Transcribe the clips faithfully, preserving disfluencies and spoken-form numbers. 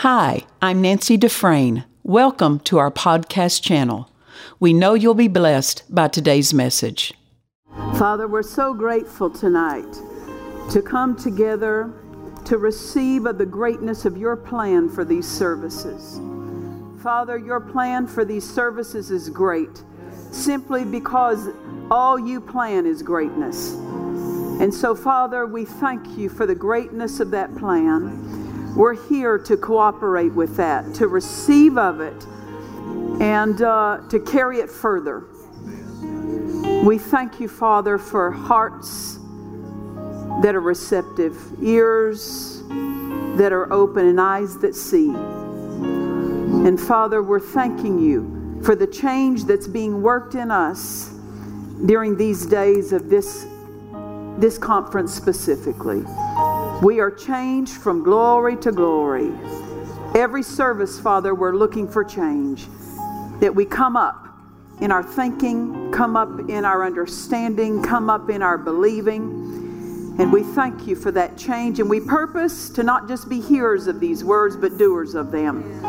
Hi, I'm Nancy Dufresne. Welcome to our podcast channel. We know you'll be blessed by today's message. Father, we're so grateful tonight to come together to receive of the greatness of your plan for these services. Father, your plan for these services is great, simply because all you plan is greatness. And so, Father, we thank you for the greatness of that plan. We're here to cooperate with that, to receive of it, and uh, to carry it further. We thank you, Father, for hearts that are receptive, ears that are open, and eyes that see. And Father, we're thanking you for the change that's being worked in us during these days of this, this conference specifically. We are changed from glory to glory. Every service, Father, we're looking for change, that we come up in our thinking, come up in our understanding, come up in our believing. And we thank you for that change. And we purpose to not just be hearers of these words, but doers of them.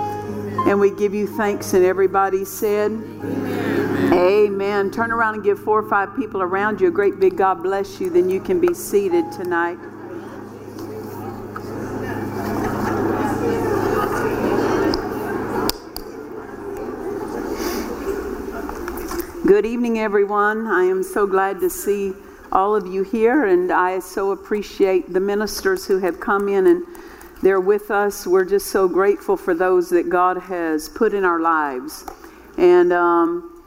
And we give you thanks. And everybody said, Amen. Amen. Turn around and give four or five people around you a great big God bless you. Then you can be seated tonight. Good evening, everyone. I am so glad to see all of you here, and I so appreciate the ministers who have come in and they're with us. We're just so grateful for those that God has put in our lives. And um,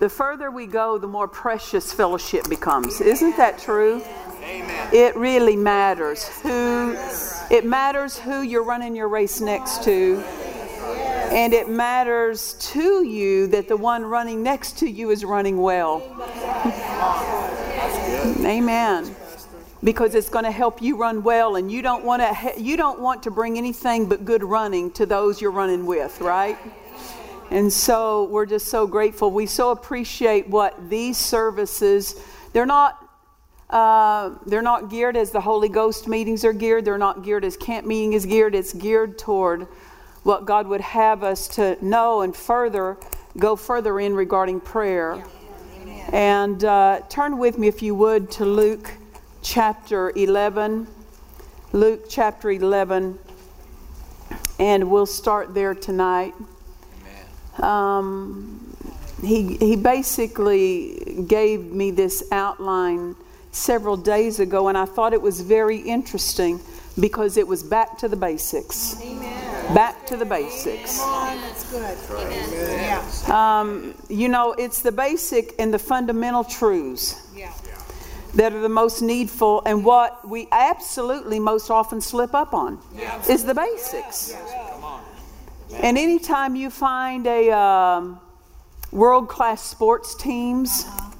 the further we go, the more precious fellowship becomes. Isn't that true? Amen. It really matters who, it matters who you're running your race next to. And it matters to you that the one running next to you is running well. Amen. Because it's going to help you run well, and you don't want to you don't want to bring anything but good running to those you're running with, right? And so we're just so grateful. We so appreciate what these services, they're not uh, they're not geared as the Holy Ghost meetings are geared. They're not geared as camp meeting is geared. It's geared toward what God would have us to know and further go further in regarding prayer. And uh, turn with me, if you would, to Luke chapter eleven. Luke chapter eleven. And we'll start there tonight. Um, he, he basically gave me this outline several days ago, and I thought it was very interesting because it was back to the basics. Amen. Back to the basics. Amen. That's good. Amen. Um, you know, it's the basic and the fundamental truths yeah. that are the most needful, and what we absolutely most often slip up on yeah. is the basics. Yeah. Yeah. Come on. Yeah. And anytime you find a um, world-class sports teams, uh-huh.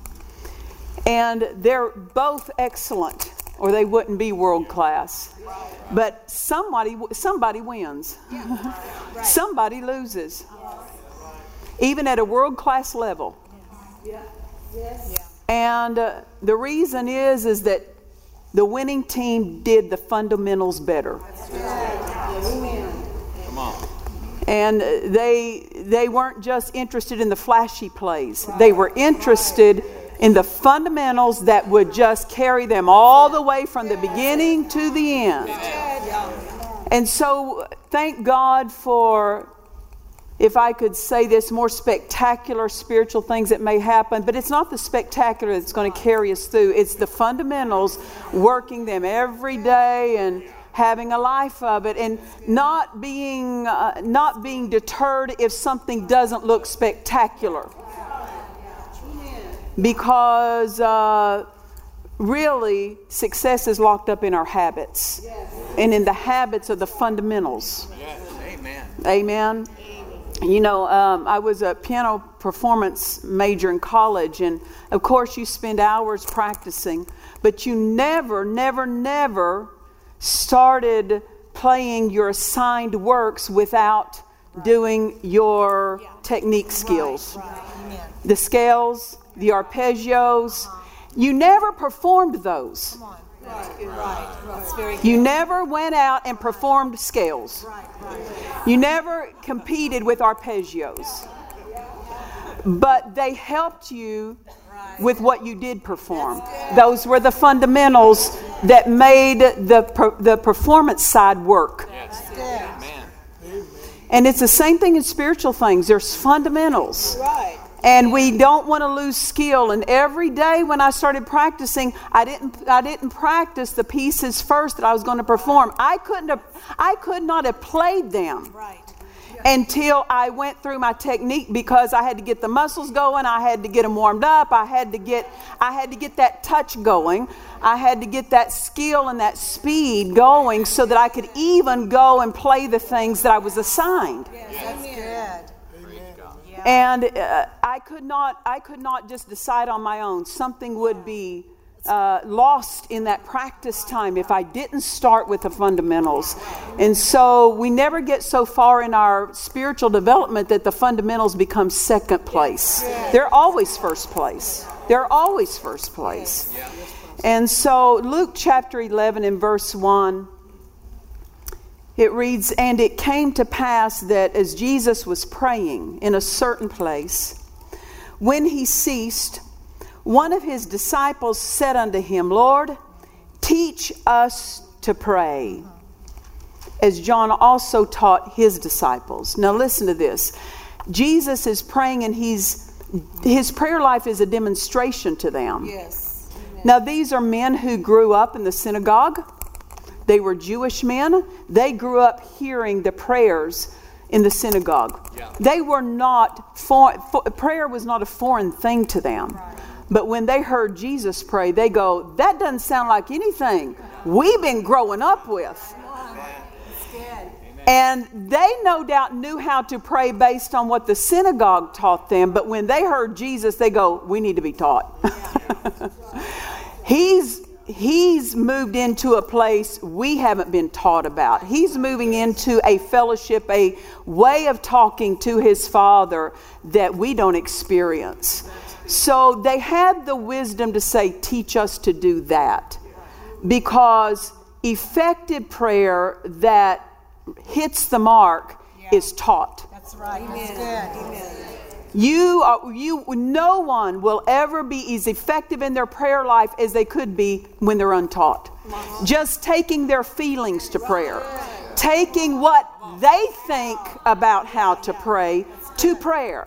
and they're both excellent, or they wouldn't be world class. But somebody somebody wins. Somebody loses. Even at a world class level. And uh, the reason is is that the winning team did the fundamentals better. Come on. And they they weren't just interested in the flashy plays. They were interested in the fundamentals that would just carry them all the way from the beginning to the end. And so thank God for, if I could say this, more spectacular spiritual things that may happen. But it's not the spectacular that's going to carry us through. It's the fundamentals, working them every day and having a life of it, and not being, uh, not being deterred if something doesn't look spectacular. Because uh, really, success is locked up in our habits. Yes. And in the habits of the fundamentals. Yes. Amen. Amen. You know, um, I was a piano performance major in college. And of course, you spend hours practicing. But you never, never, never started playing your assigned works without right. doing your yeah. technique skills. Right. Right. The scales, the arpeggios. You never performed those Right, right, right. You never went out and performed scales. Right, right. You never competed with arpeggios. But they helped you with what you did perform. Those were the fundamentals that made the the performance side work. Yes. Amen. And it's the same thing in spiritual things. There's fundamentals. Right. And we don't want to lose skill. And every day when I started practicing, I didn't I didn't practice the pieces first that I was going to perform. I couldn't have, I could not have played them. Right. Until I went through my technique, because I had to get the muscles going, I had to get them warmed up, I had to get I had to get that touch going, I had to get that skill and that speed going so that I could even go and play the things that I was assigned. Yes, that's good. Amen. And uh, I could not I could not just decide on my own. Something would be Uh, lost in that practice time if I didn't start with the fundamentals. And so we never get so far in our spiritual development that the fundamentals become second place. They're always first place. They're always first place. And so Luke chapter eleven and verse one, it reads, "And it came to pass that as Jesus was praying in a certain place, when he ceased, one of his disciples said unto him, Lord, teach us to pray, as John also taught his disciples." Now listen to this. Jesus is praying, and he's his prayer life is a demonstration to them. Yes. Amen. Now these are men who grew up in the synagogue. They were Jewish men. They grew up hearing the prayers in the synagogue. Yeah. They were not foreign, for, prayer was not a foreign thing to them. Right. But when they heard Jesus pray, they go, that doesn't sound like anything we've been growing up with. And they no doubt knew how to pray based on what the synagogue taught them. But when they heard Jesus, they go, we need to be taught. He's He's moved into a place we haven't been taught about. He's moving into a fellowship, a way of talking to his Father that we don't experience. So they had the wisdom to say, teach us to do that. Because effective prayer that hits the mark is taught. That's right. Amen. That's good. Amen. You, are, you, no one will ever be as effective in their prayer life as they could be when they're untaught. Just taking their feelings to prayer, taking what they think about how to pray to prayer.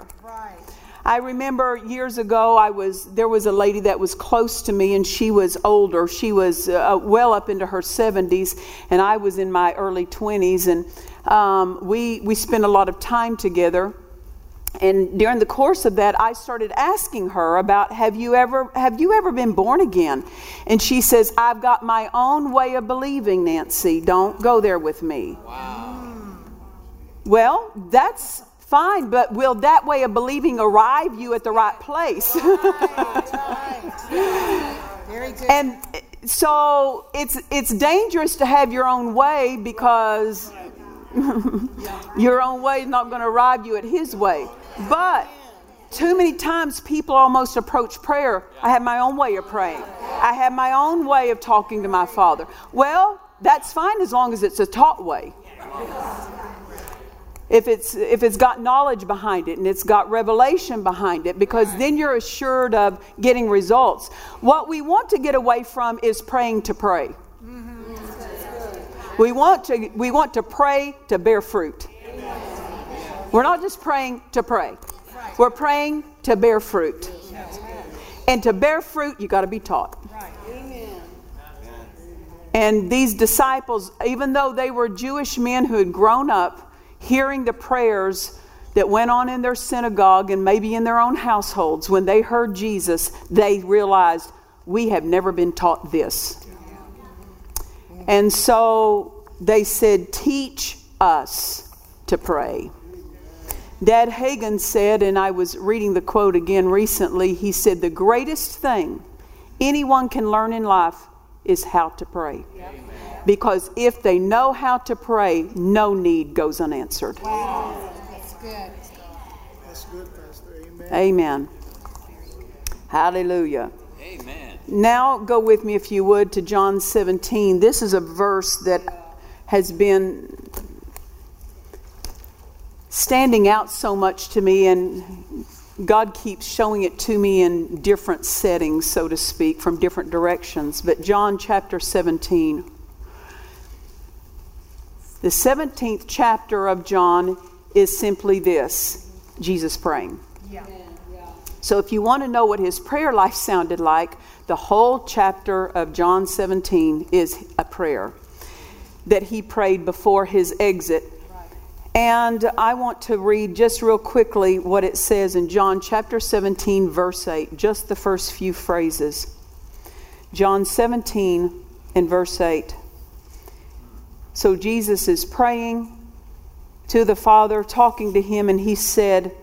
I remember years ago, I was there was a lady that was close to me, and she was older. She was uh, well up into her seventies, and I was in my early twenties, and um, we we spent a lot of time together. And during the course of that, I started asking her about, have you ever have you ever been born again? And she says, I've got my own way of believing, Nancy. Don't go there with me. Wow. Well, that's fine, but will that way of believing arrive you at the right place? Very good. And so it's it's dangerous to have your own way, because your own way is not going to arrive you at his way. But too many times people almost approach prayer, I have my own way of praying, I have my own way of talking to my Father. Well, that's fine as long as it's a taught way. If it's if it's got knowledge behind it and it's got revelation behind it, because then you're assured of getting results. What we want to get away from is praying to pray. We want to we want to pray to bear fruit. We're not just praying to pray. We're praying to bear fruit. And to bear fruit, you got to be taught. And these disciples, even though they were Jewish men who had grown up hearing the prayers that went on in their synagogue and maybe in their own households, when they heard Jesus, they realized, we have never been taught this. And so they said, teach us to pray. Dad Hagin said, and I was reading the quote again recently, he said, the greatest thing anyone can learn in life is how to pray. Amen. Because if they know how to pray, no need goes unanswered. Wow. That's good. That's good, Pastor. Amen. Amen. Hallelujah. Amen. Now go with me, if you would, to John seventeen. This is a verse that has been standing out so much to me, and God keeps showing it to me in different settings, so to speak, from different directions. But John chapter seventeen. The seventeenth chapter of John is simply this: Jesus praying. Yeah. So if you want to know what his prayer life sounded like, the whole chapter of John seventeen is a prayer that he prayed before his exit. Right. And I want to read just real quickly what it says in John chapter seventeen, verse eight, just the first few phrases. John seventeen and verse eight. So Jesus is praying to the Father, talking to him, and he said,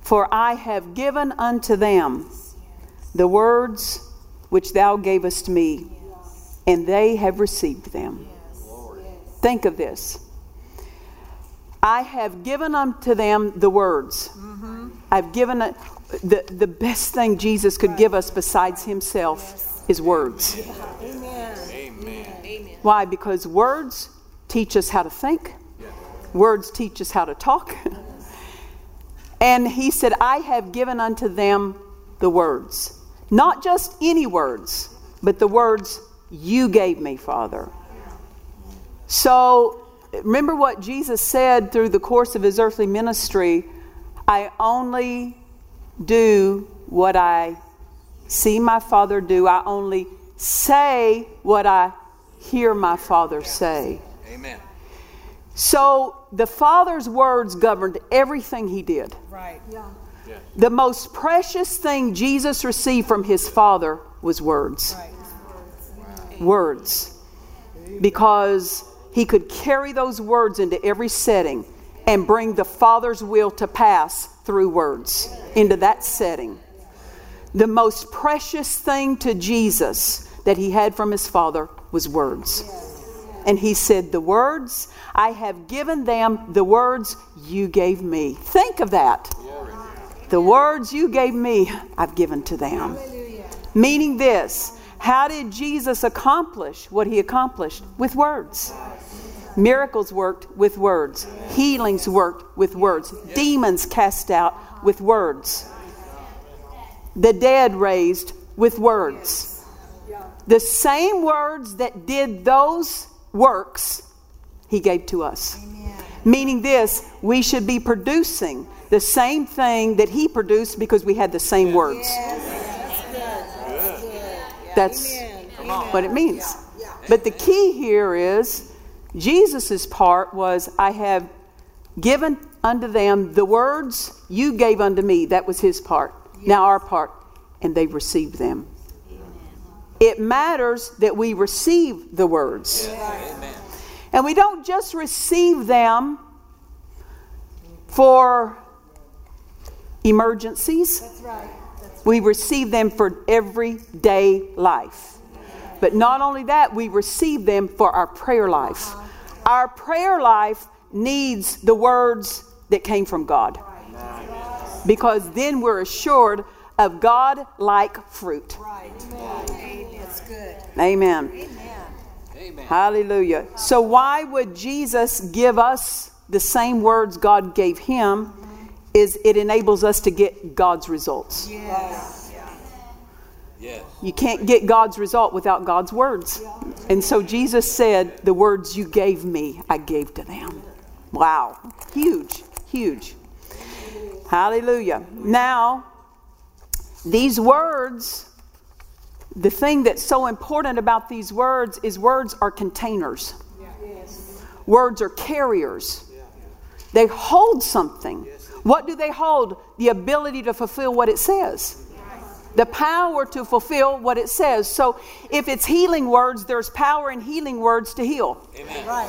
"For I have given unto them the words which thou gavest me, and they have received them." Think of this. I have given unto them the words. Mm-hmm. I've given a, the, the best thing Jesus could give us besides himself is words. Amen. Amen. Why? Because words teach us how to think. Words teach us how to talk. And he said, I have given unto them the words. Not just any words, but the words you gave me, Father. So remember what Jesus said through the course of his earthly ministry. I only do what I see my Father do. I only say what I hear my Father say. Amen. So the Father's words governed everything he did. Right. Yeah. Yeah. The most precious thing Jesus received from his Father was words. Right. Wow. Words. Because he could carry those words into every setting and bring the Father's will to pass through words into that setting. The most precious thing to Jesus that he had from his Father was words. Yeah. And he said, the words, I have given them the words you gave me. Think of that. The words you gave me, I've given to them. Hallelujah. Meaning this, how did Jesus accomplish what he accomplished? With words. Miracles worked with words. Healings worked with words. Demons cast out with words. The dead raised with words. The same words that did those works he gave to us. Amen. Meaning this, we should be producing the same thing that he produced because we had the same yes. words. Yes. That's, Amen. What it means. Yeah. Yeah. But the key here is Jesus's part was, I have given unto them the words you gave unto me. That was his part. Yes. Now our part. And they received them. It matters that we receive the words. Yeah. And we don't just receive them for emergencies. That's right. That's right. We receive them for everyday life. Yeah. But not only that, we receive them for our prayer life. Uh-huh. Our prayer life needs the words that came from God. Right. Because then we're assured of God-like fruit. Right. Amen. Good. Amen. Amen. Amen. Hallelujah. So why would Jesus give us the same words God gave him? Mm-hmm. Is it enables us to get God's results. Yes. Yes. You can't get God's result without God's words. And so Jesus said, the words you gave me, I gave to them. Wow. Huge. Huge. Hallelujah. Now, these words... The thing that's so important about these words is words are containers. Yeah. Yes. Words are carriers. Yeah. They hold something. Yes. What do they hold? The ability to fulfill what it says. Yes. The power to fulfill what it says. So if it's healing words, there's power in healing words to heal. Amen. Right.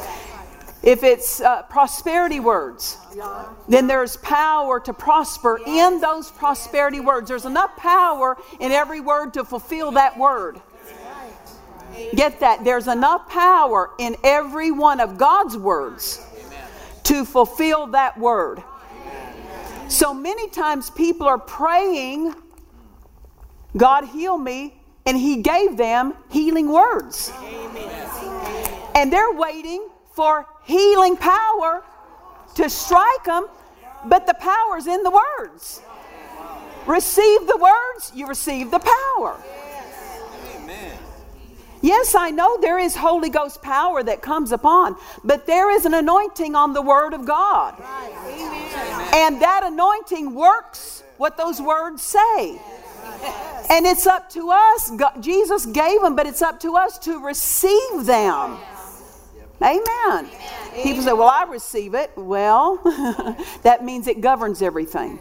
If it's uh, prosperity words, yeah. then there's power to prosper yes. in those prosperity yes. words. There's enough power in every word to fulfill that word. Right. Get that? There's enough power in every one of God's words Amen. To fulfill that word. Amen. So many times people are praying, God heal me, and he gave them healing words. Amen. And they're waiting for healing power to strike them, but the power's in the words. Receive the words, you receive the power. Amen. Yes, I know there is Holy Ghost power that comes upon, but there is an anointing on the Word of God. Right. Amen. And that anointing works what those words say. Yes. And it's up to us. God, Jesus gave them, but it's up to us to receive them. Amen. Amen. People say, well, I receive it. Well, that means it governs everything.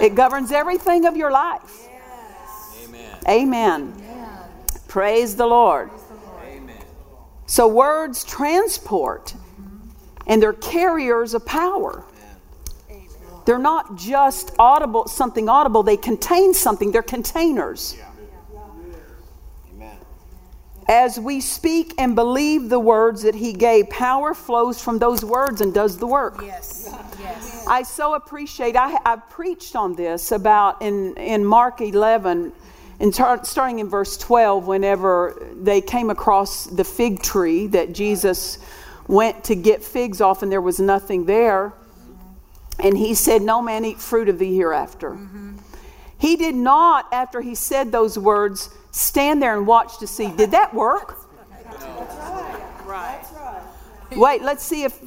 It governs everything of your life. Yes. Amen. Amen. Amen. Praise the Lord. Praise the Lord. Amen. So words transport, mm-hmm. and they're carriers of power. Amen. They're not just audible, something audible. They contain something. They're containers. Yeah. As we speak and believe the words that he gave, power flows from those words and does the work. Yes. Yes. I so appreciate, I, I preached on this about in, in Mark eleven, in tar- starting in verse twelve, whenever they came across the fig tree that Jesus went to get figs off and there was nothing there. Mm-hmm. And he said, no man eat fruit of thee hereafter. Mm-hmm. He did not, after he said those words, stand there and watch to see, did that work? That's right. That's right. Wait, let's see if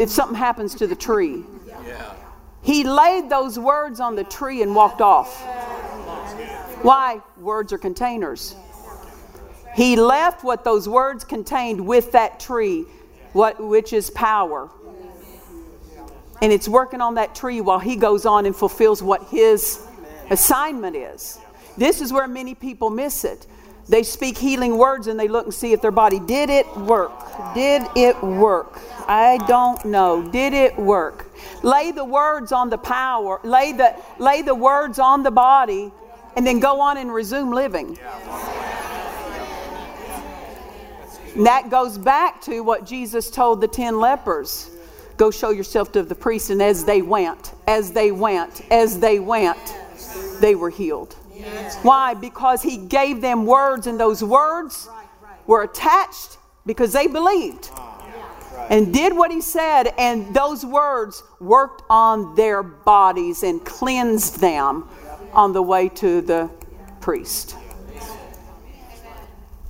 if something happens to the tree. Yeah. He laid those words on the tree and walked off. Why? Words are containers. He left what those words contained with that tree, what which is power. And it's working on that tree while he goes on and fulfills what his assignment is. This is where many people miss it. They speak healing words and they look and see if their body, did it work? Did it work? I don't know. Did it work? Lay the words on the power. Lay the lay the words on the body and then go on and resume living. And that goes back to what Jesus told the ten lepers. Go show yourself to the priest, and as they went, as they went, as they went, they were healed. Yes. Why? Because he gave them words, and those words right, right. were attached because they believed yeah. right. and did what he said, and those words worked on their bodies and cleansed them on the way to the priest.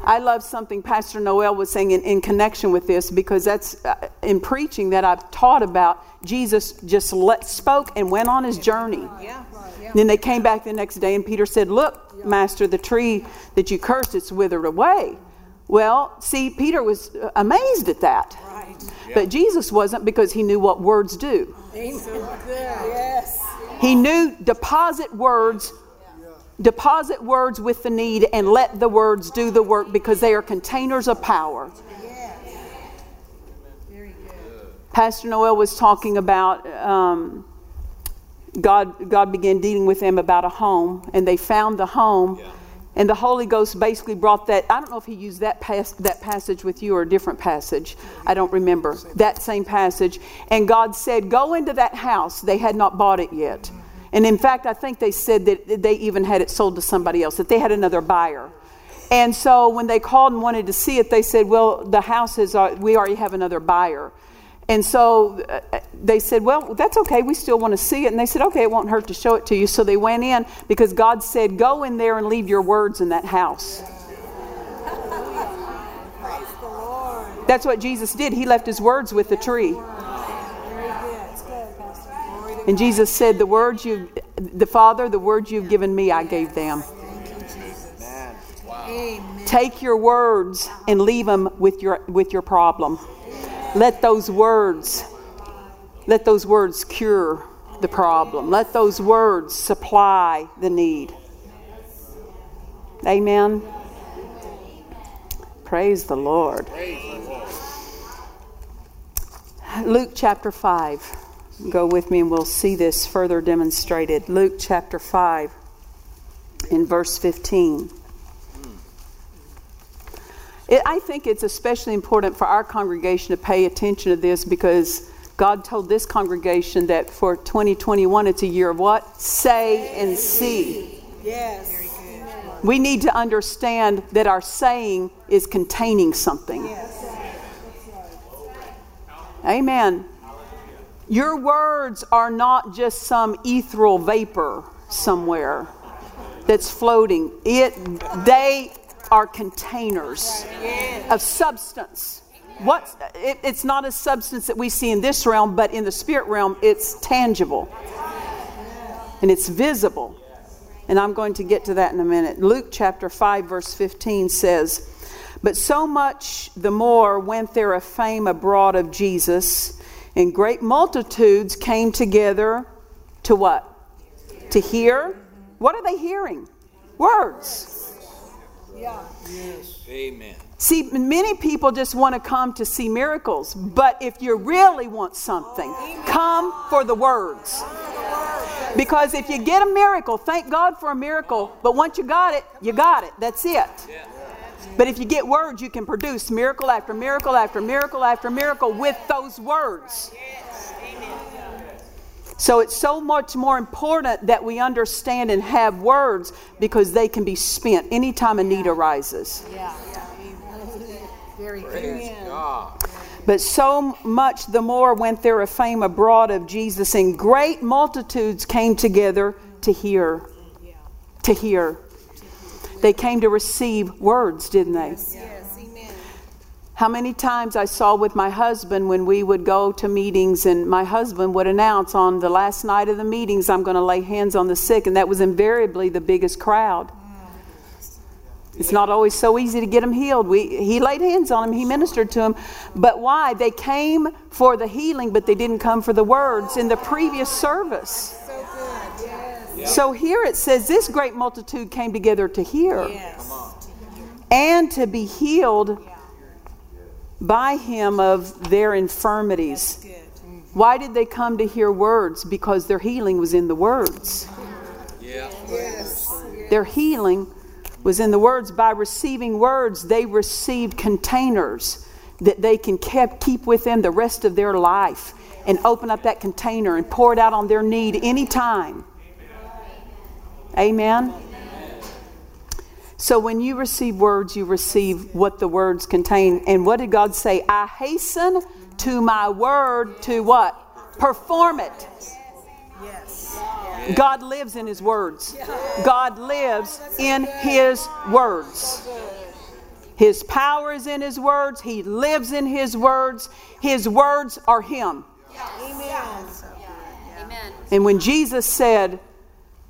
I love something Pastor Noel was saying in, in connection with this, because that's uh, in preaching that I've taught about. Jesus just let, spoke and went on his journey. Yeah. And then they came back the next day and Peter said, look, Master, the tree that you cursed, it's withered away. Well, see, Peter was amazed at that. Right. Yep. But Jesus wasn't, because he knew what words do. So yes. He knew deposit words, yeah. deposit words with the need, and let the words do the work, because they are containers of power. Yes. Very good. Pastor Noel was talking about... Um, God God began dealing with them about a home, and they found the home, yeah. and the Holy Ghost basically brought that. I don't know if he used that pas- that passage with you or a different passage. I don't remember. That same passage. And God said, go into that house. They had not bought it yet. Mm-hmm. And in fact, I think they said that they even had it sold to somebody else, that they had another buyer. And so when they called and wanted to see it, they said, well, the house is, uh, we already have another buyer. And so uh, they said, well, that's okay. We still want to see it. And they said, okay, it won't hurt to show it to you. So they went in, because God said, go in there and leave your words in that house. Praise the Lord. That's what Jesus did. He left his words with the tree. And Jesus said, the words you, the Father, the words you've given me, I gave them. Amen. Take your words and leave them with your, with your problem. Let those words, let those words cure the problem. Let those words supply the need. Amen. Praise the Lord. Luke chapter five. Go with me and we'll see this further demonstrated. Luke chapter five in verse fifteen. I think it's especially important for our congregation to pay attention to this, because God told this congregation that for twenty twenty-one, it's a year of what? Say and see. Yes. Very good. We need to understand that our saying is containing something. Yes. Amen. Your words are not just some ethereal vapor somewhere that's floating. It, they are containers of substance. What's, it, it's not a substance that we see in this realm, but in the spirit realm, it's tangible. And it's visible. And I'm going to get to that in a minute. Luke chapter five verse fifteen says, "But so much the more went there a fame abroad of Jesus, and great multitudes came together to what? To hear." What are they hearing? Words. Yeah. Yes. Amen. See, many people just want to come to see miracles, but if you really want something, come for the words. Because if you get a miracle, thank God for a miracle, but once you got it, you got it. That's it. Yeah. But if you get words, you can produce miracle after miracle after miracle after miracle with those words. So it's so much more important that we understand and have words, because they can be spent anytime a need arises. Yeah. Very good. But so much the more went there a fame abroad of Jesus, and great multitudes came together to hear. To hear. They came to receive words, didn't they? Yes, yes, amen. How many times I saw with my husband when we would go to meetings, and my husband would announce on the last night of the meetings, "I'm going to lay hands on the sick," and that was invariably the biggest crowd. It's not always so easy to get them healed. We, he laid hands on them. He ministered to them. But why? They came for the healing, but they didn't come for the words in the previous service. So, good. Yes. Yep. So here it says this great multitude came together to hear. Yes. And to be healed by him of their infirmities. Mm-hmm. Why did they come to hear words? Because their healing was in the words. Yeah. Yes. Their healing was in the words. By receiving words, they received containers that they can kept, keep with them the rest of their life, and open up that container and pour it out on their need anytime. Amen. Amen. So when you receive words, you receive what the words contain. And what did God say? "I hasten to my word to" what? Perform it. Yes. God lives in his words. God lives in his words. His power is in his words. He lives in his words. His words are him. Yes. Amen. And when Jesus said,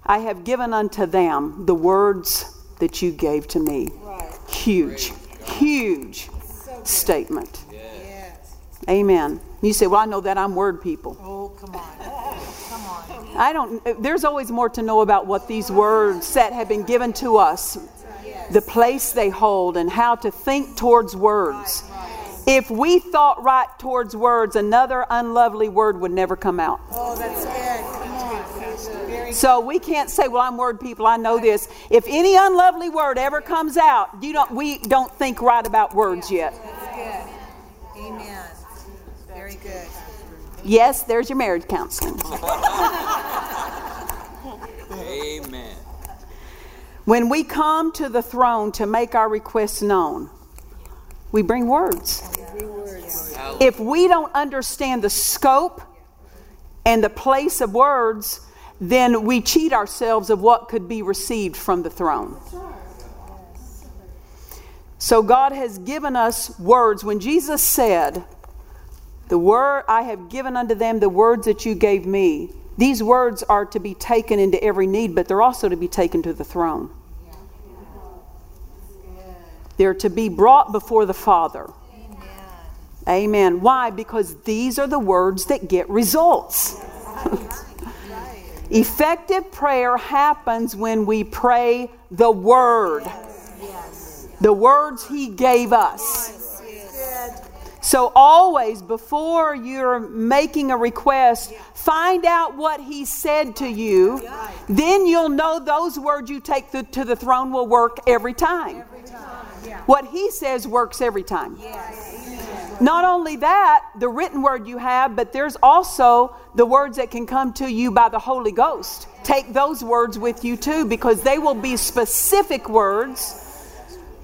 "I have given unto them the words that you gave to me." Huge, huge statement. Amen. You say, "Well, I know that. I'm word people." Oh, come on. I don't, there's always more to know about what these words that have been given to us, the place they hold, and how to think towards words. If we thought right towards words, another unlovely word would never come out. Oh, that's good. Come on. So we can't say, "Well, I'm word people. I know this." If any unlovely word ever comes out, you don't, we don't think right about words yet. That's good. Amen. Very good. Yes, there's your marriage counseling. Amen. When we come to the throne to make our requests known, we bring words. If we don't understand the scope and the place of words, then we cheat ourselves of what could be received from the throne. So God has given us words. When Jesus said, "The word I have given unto them, the words that you gave me," these words are to be taken into every need, but they're also to be taken to the throne. They're to be brought before the Father. Amen. Amen. Why? Because these are the words that get results. Effective prayer happens when we pray the word. The words he gave us. So always, before you're making a request, find out what he said to you. Then you'll know those words you take the, to the throne will work every time. Every time. Yeah. What he says works every time. Yes. Not only that, the written word you have, but there's also the words that can come to you by the Holy Ghost. Take those words with you too, because they will be specific words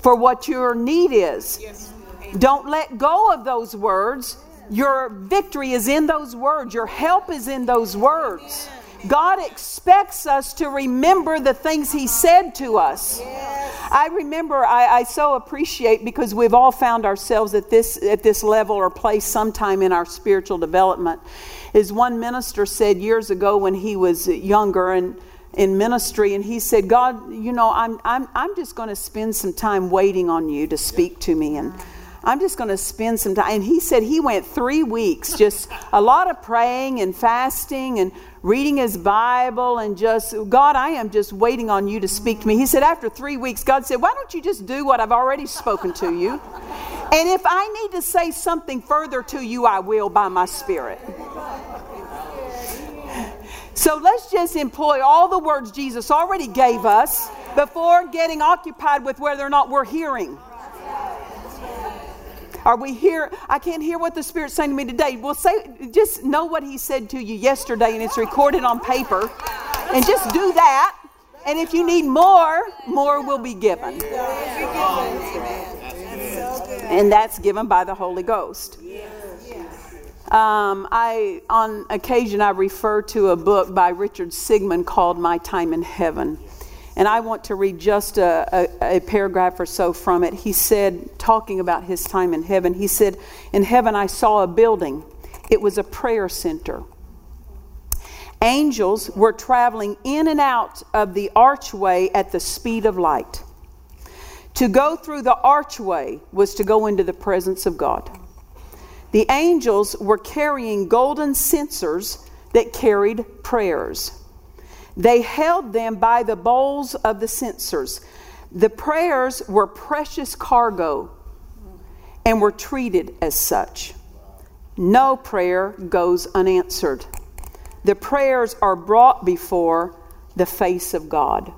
for what your need is. Yes. Don't let go of those words. Your victory is in those words. Your help is in those words. God expects us to remember the things He said to us. Yes. I remember, I, I so appreciate, because we've all found ourselves at this at this level or place sometime in our spiritual development, is one minister said years ago when he was younger and in ministry, and he said, God, you know, I'm I'm I'm just going to spend some time waiting on you to speak to me, and I'm just going to spend some time. And he said he went three weeks, just a lot of praying and fasting and reading his Bible and just, God, I am just waiting on you to speak to me. He said after three weeks, God said, why don't you just do what I've already spoken to you? And if I need to say something further to you, I will by my Spirit. So let's just employ all the words Jesus already gave us before getting occupied with whether or not we're hearing. Are we here? I can't hear what the Spirit's saying to me today. Well, say, just know what He said to you yesterday, and it's recorded on paper. And just do that. And if you need more, more will be given. And that's given by the Holy Ghost. Um, I, on occasion, I refer to a book by Richard Sigmund called My Time in Heaven. And I want to read just a, a, a paragraph or so from it. He said, talking about his time in heaven, he said, in heaven I saw a building. It was a prayer center. Angels were traveling in and out of the archway at the speed of light. To go through the archway was to go into the presence of God. The angels were carrying golden censers that carried prayers. They held them by the bowls of the censers. The prayers were precious cargo and were treated as such. No prayer goes unanswered. The prayers are brought before the face of God.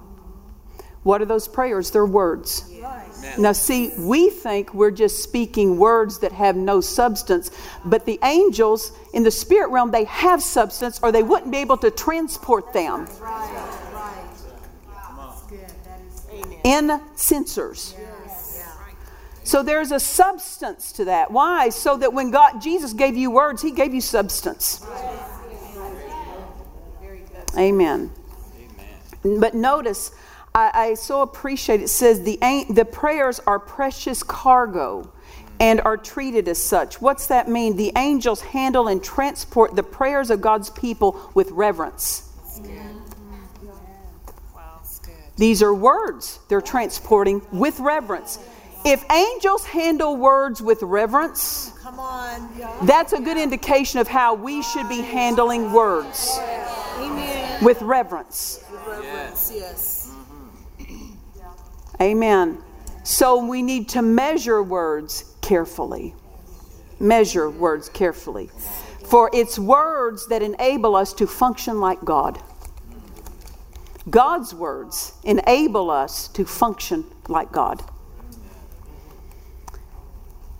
What are those prayers? They're words. Yes. Now see, we think we're just speaking words that have no substance, but the angels in the spirit realm, they have substance, or they wouldn't be able to transport them. Right. Right. Wow. In censers. Yes. So there's a substance to that. Why? So that when God, Jesus gave you words, He gave you substance. Right. Amen. Amen. But notice, I, I so appreciate it. It says the the prayers are precious cargo and are treated as such. What's that mean? The angels handle and transport the prayers of God's people with reverence. That's good. Yeah. Wow. That's good. These are words they're transporting with reverence. If angels handle words with reverence, come on. Yeah. That's a good indication of how we should be handling words. Yeah. Amen. With reverence. With reverence, yes. yes. Amen. So we need to measure words carefully. Measure words carefully. For it's words that enable us to function like God. God's words enable us to function like God.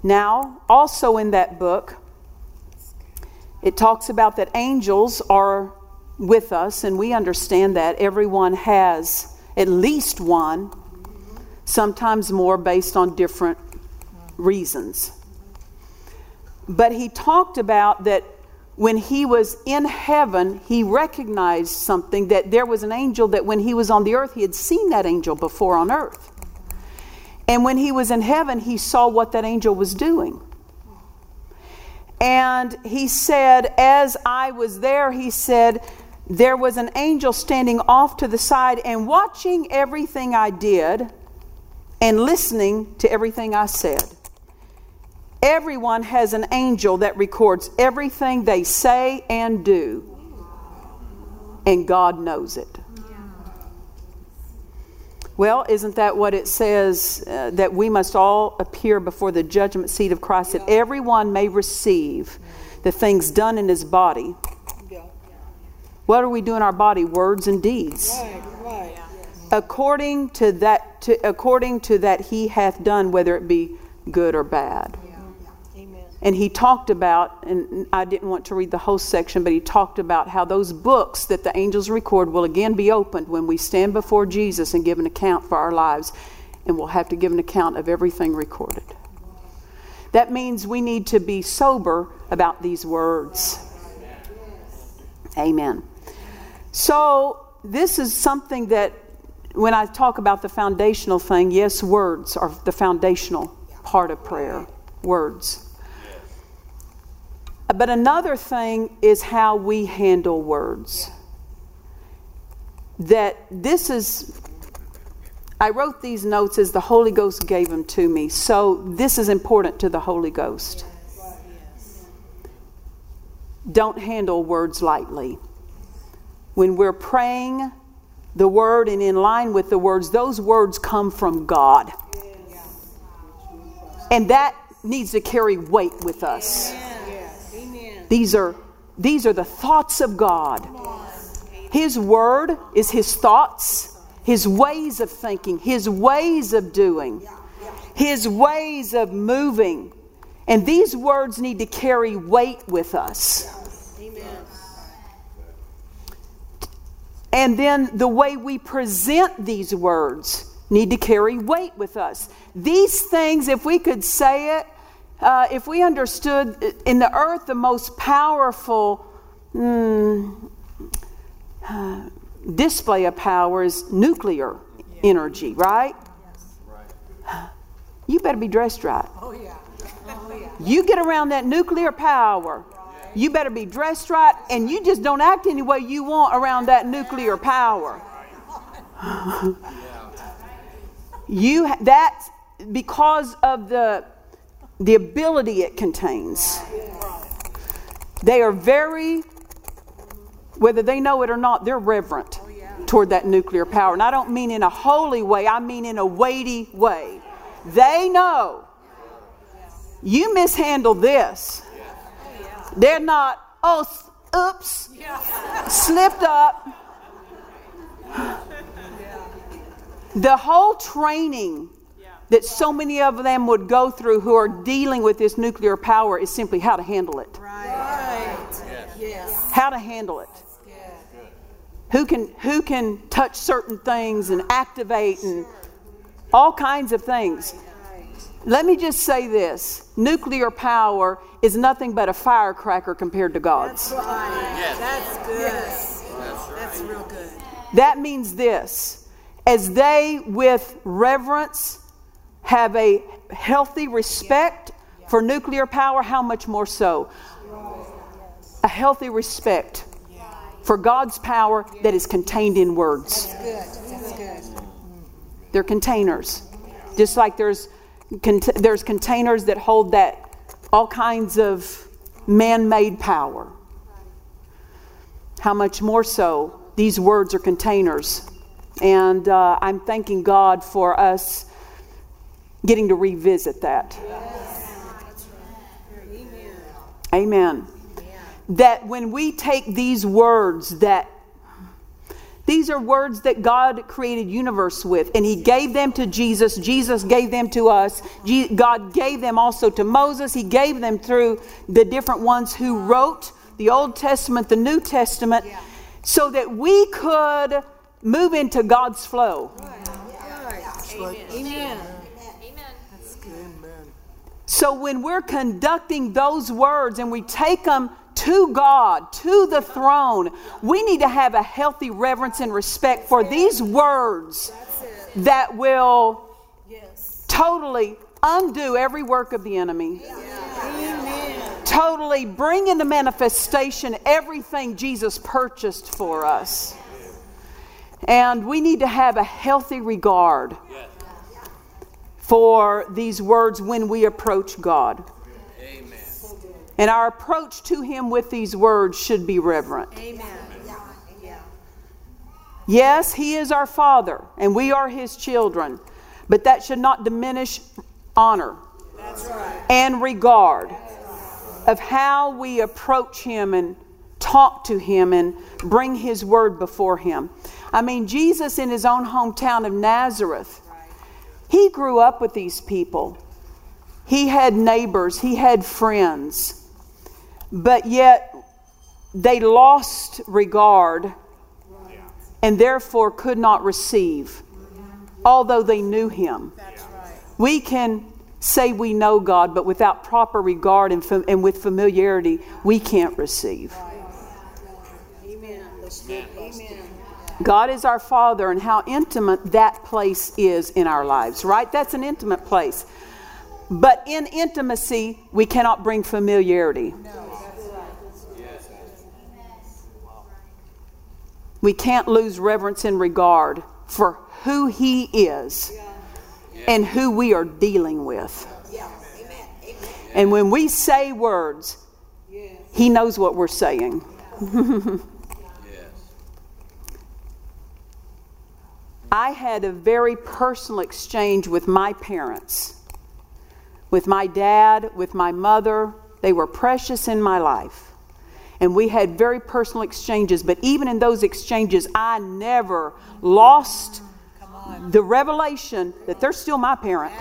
Now, also in that book, it talks about that angels are with us, and we understand that everyone has at least one, sometimes more, based on different reasons. But he talked about that when he was in heaven, he recognized something, that there was an angel that when he was on the earth, he had seen that angel before on earth. And when he was in heaven, he saw what that angel was doing. And he said, as I was there, he said, there was an angel standing off to the side and watching everything I did, and listening to everything I said. Everyone has an angel that records everything they say and do. And God knows it. Well, isn't that what it says? Uh, that we must all appear before the judgment seat of Christ. That everyone may receive the things done in his body. What are we doing in our body? Words and deeds. Right, right. According to that, to, according to that, he hath done, whether it be good or bad. Yeah. Amen. And he talked about, and I didn't want to read the whole section, but he talked about how those books that the angels record will again be opened when we stand before Jesus and give an account for our lives. And we'll have to give an account of everything recorded. That means we need to be sober about these words. Amen. So this is something that when I talk about the foundational thing, yes, words are the foundational part of prayer. Words. But another thing is how we handle words. That this is, I wrote these notes as the Holy Ghost gave them to me. So this is important to the Holy Ghost. Don't handle words lightly. When we're praying the word and in line with the words, those words come from God. And that needs to carry weight with us. These are these are the thoughts of God. His word is His thoughts, His ways of thinking, His ways of doing, His ways of moving. And these words need to carry weight with us. And then the way we present these words need to carry weight with us. These things, if we could say it, Uh, if we understood in the earth the most powerful mm, uh, display of power is nuclear yeah. energy, right? Yes. Right? You better be dressed right. Oh yeah. Oh, yeah. You get around that nuclear power, right. You better be dressed right, and you just don't act any way you want around that nuclear power. Right. you that because of the The ability it contains. They are very, whether they know it or not, they're reverent toward that nuclear power. And I don't mean in a holy way. I mean in a weighty way. They know. You mishandle this. They're not, oh, oops, slipped up. The whole training that so many of them would go through who are dealing with this nuclear power is simply how to handle it. Right. Yes. Yes. How to handle it. Good. Who can who can touch certain things and activate and all kinds of things. Right. Let me just say this. Nuclear power is nothing but a firecracker compared to God's. That's right. Yes. That's good. Yes. That's right. That's real good. That means this. As they with reverence have a healthy respect for nuclear power, how much more so? A healthy respect for God's power that is contained in words. That's good. That's good. They're containers. Just like there's cont- there's containers that hold that all kinds of man-made power. How much more so? These words are containers. And uh, I'm thanking God for us getting to revisit that. Yes. Amen. Amen. That when we take these words that these are words that God created universe with, and He gave them to Jesus. Jesus gave them to us. God gave them also to Moses. He gave them through the different ones who wrote the Old Testament, the New Testament, so that we could move into God's flow. Amen. Amen. So when we're conducting those words and we take them to God, to the throne, we need to have a healthy reverence and respect for these words that will totally undo every work of the enemy. Totally bring into manifestation everything Jesus purchased for us. And we need to have a healthy regard for these words when we approach God. Amen. And our approach to Him with these words should be reverent. Amen. Yes, He is our Father and we are His children, but that should not diminish honor That's right. and regard That's right. of how we approach Him and talk to Him and bring His word before Him. I mean, Jesus in His own hometown of Nazareth, He grew up with these people. He had neighbors. He had friends. But yet they lost regard and therefore could not receive, although they knew him. That's right. We can say we know God, but without proper regard and, fam- and with familiarity, we can't receive. Amen. Amen. God is our Father, and how intimate that place is in our lives, right? That's an intimate place. But in intimacy, we cannot bring familiarity. No. We can't lose reverence and regard for who he is and who we are dealing with. And when we say words, he knows what we're saying. I had a very personal exchange with my parents, with my dad, with my mother. They were precious in my life. And we had very personal exchanges. But even in those exchanges, I never lost the revelation that they're still my parent.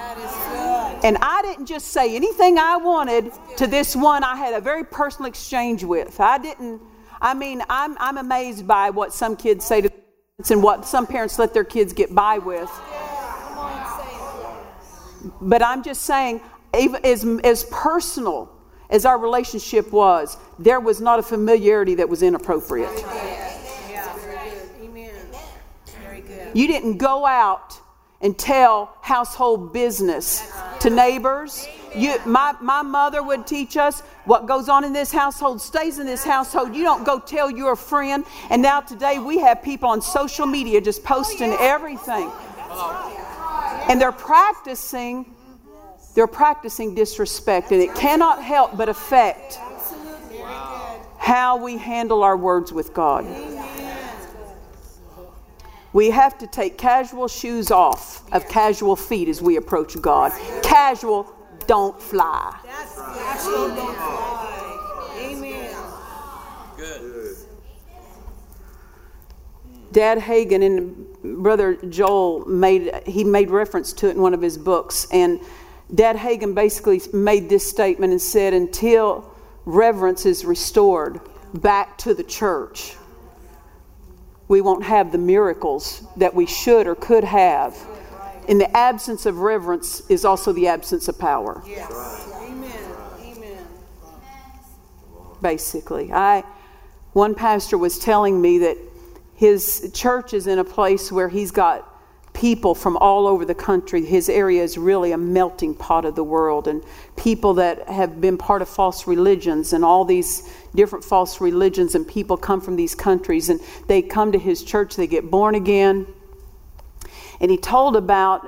And I didn't just say anything I wanted to this one I had a very personal exchange with. I didn't, I mean, I'm I'm amazed by what some kids say to parents and what some parents let their kids get by with. But I'm just saying, even as, as personal as our relationship was, there was not a familiarity that was inappropriate. You didn't go out and tell household business to neighbors. You, my, my mother would teach us what goes on in this household stays in this household. You don't go tell your friend. And now today we have people on social media just posting everything. And they're practicing They're practicing disrespect, and it cannot help but affect how we handle our words with God. We have to take casual shoes off of casual feet as we approach God. Casual, don't fly. Amen. Good. Dad Hagin and Brother Joel made he made reference to it in one of his books, and Dad Hagin basically made this statement and said, until reverence is restored back to the church, we won't have the miracles that we should or could have. In the absence of reverence is also the absence of power. Yes. Amen. Amen. Basically, I one pastor was telling me that his church is in a place where he's got people from all over the country. His area is really a melting pot of the world, and people that have been part of false religions and all these different false religions, and people come from these countries and they come to his church, they get born again. And he told about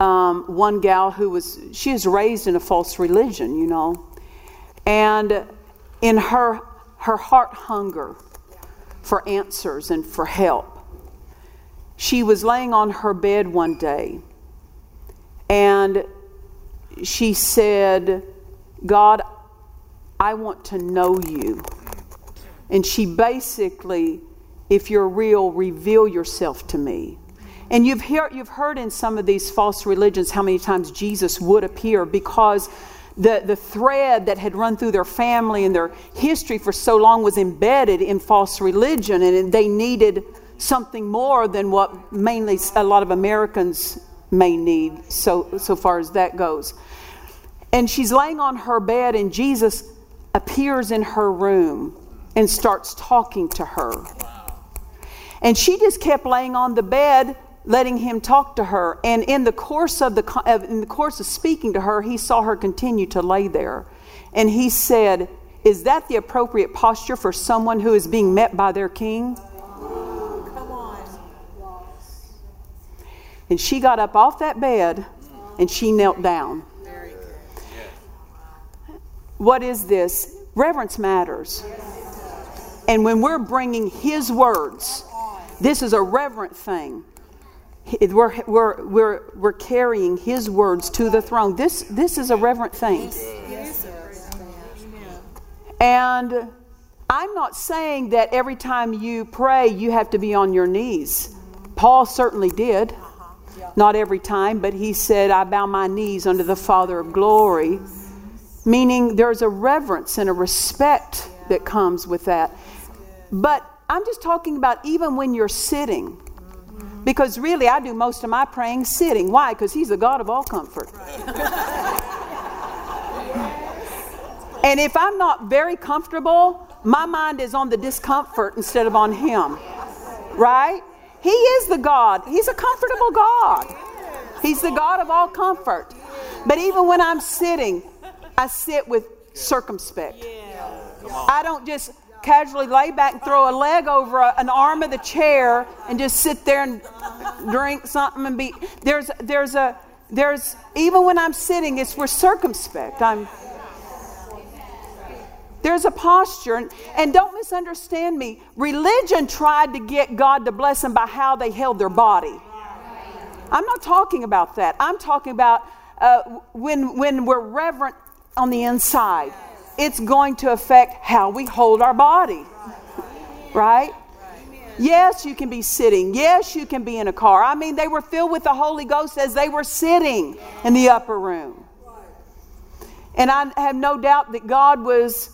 um, one gal who was, she was raised in a false religion, you know, and in her, her heart hunger for answers and for help. She was laying on her bed one day, and she said, God, I want to know you. And she basically, if you're real, reveal yourself to me. And you've heard, you've heard in some of these false religions how many times Jesus would appear, because the, the thread that had run through their family and their history for so long was embedded in false religion, and they needed something more than what mainly a lot of Americans may need, so so far as that goes. And she's laying on her bed, and Jesus appears in her room and starts talking to her. And she just kept laying on the bed, letting him talk to her. And in the course of the of, in the course of speaking to her, he saw her continue to lay there, and he said, "Is that the appropriate posture for someone who is being met by their king?" And she got up off that bed and she knelt down. Very good. Yes. What is this? Reverence matters. Yes. And when we're bringing his words, this is a reverent thing. We're, we're, we're, we're carrying his words to the throne. This, this is a reverent thing. Yes. And I'm not saying that every time you pray, you have to be on your knees. Paul certainly did. Yeah. Not every time, but he said, I bow my knees under the Father of glory. Meaning there's a reverence and a respect yeah. that comes with that. But I'm just talking about even when you're sitting. Mm-hmm. Because really, I do most of my praying sitting. Why? Because he's the God of all comfort. Right. And if I'm not very comfortable, my mind is on the discomfort instead of on him. Right? He is the God. He's a comfortable God. He's the God of all comfort. But even when I'm sitting, I sit with circumspect. I don't just casually lay back and throw a leg over a, an arm of the chair and just sit there and drink something and be. There's, there's a, there's, even when I'm sitting, it's we're circumspect. I'm, There's a posture. And, and don't misunderstand me. Religion tried to get God to bless them by how they held their body. I'm not talking about that. I'm talking about uh, when, when we're reverent on the inside. It's going to affect how we hold our body. Right? Yes, you can be sitting. Yes, you can be in a car. I mean, they were filled with the Holy Ghost as they were sitting in the upper room. And I have no doubt that God was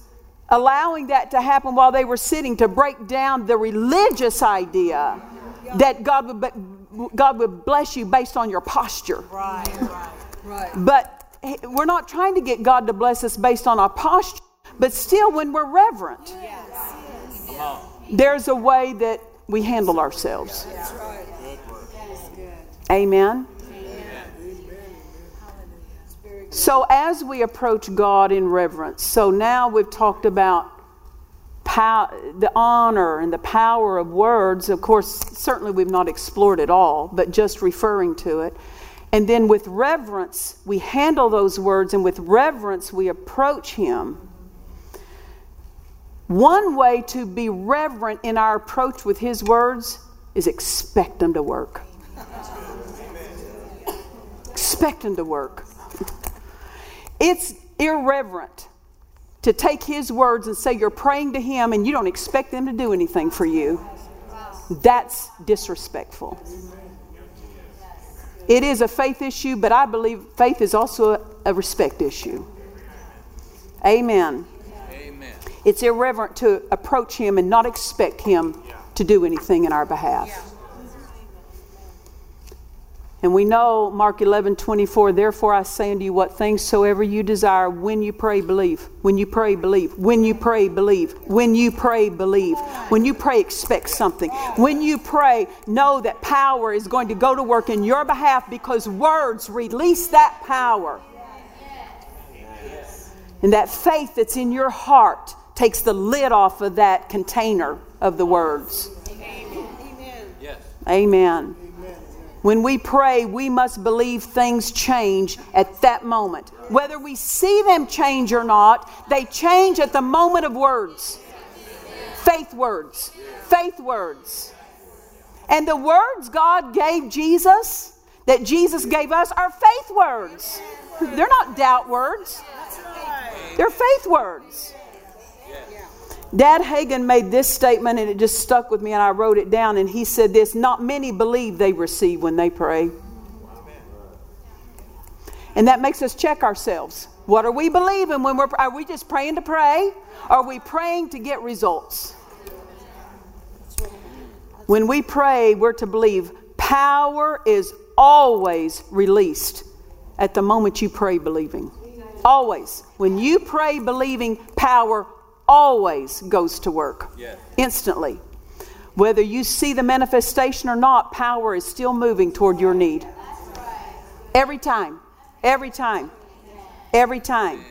allowing that to happen while they were sitting to break down the religious idea that God would be, God would bless you based on your posture. Right, right, right. But we're not trying to get God to bless us based on our posture, but still when we're reverent, yes, yes, yes. There's a way that we handle ourselves. That's right. Amen. So as we approach God in reverence, so now we've talked about pow- the honor and the power of words. Of course, certainly we've not explored it all, but just referring to it. And then with reverence, we handle those words, and with reverence, we approach him. One way to be reverent in our approach with his words is expect them to work. Expect them to work. It's irreverent to take his words and say you're praying to him and you don't expect them to do anything for you. That's disrespectful. It is a faith issue, but I believe faith is also a, a respect issue. Amen. Amen. It's irreverent to approach him and not expect him to do anything in our behalf. And we know Mark eleven twenty-four, therefore I say unto you, what things soever you desire, when you pray, believe. When you pray, believe. When you pray, believe. When you pray, believe. When you pray, expect something. When you pray, know that power is going to go to work in your behalf because words release that power. And that faith that's in your heart takes the lid off of that container of the words. Amen. Amen. When we pray, we must believe things change at that moment. Whether we see them change or not, they change at the moment of words. Faith words. Faith words. And the words God gave Jesus, that Jesus gave us, are faith words. They're not doubt words. They're faith words. Dad Hagin made this statement, and it just stuck with me, and I wrote it down, and he said this: not many believe they receive when they pray. And that makes us check ourselves. What are we believing when we're praying? Are we just praying to pray? Are we praying to get results? When we pray, we're to believe. Power is always released at the moment you pray believing. Always. When you pray believing, power always goes to work. Yeah. Instantly. Whether you see the manifestation or not, power is still moving toward your need. Every time. Every time. Every time.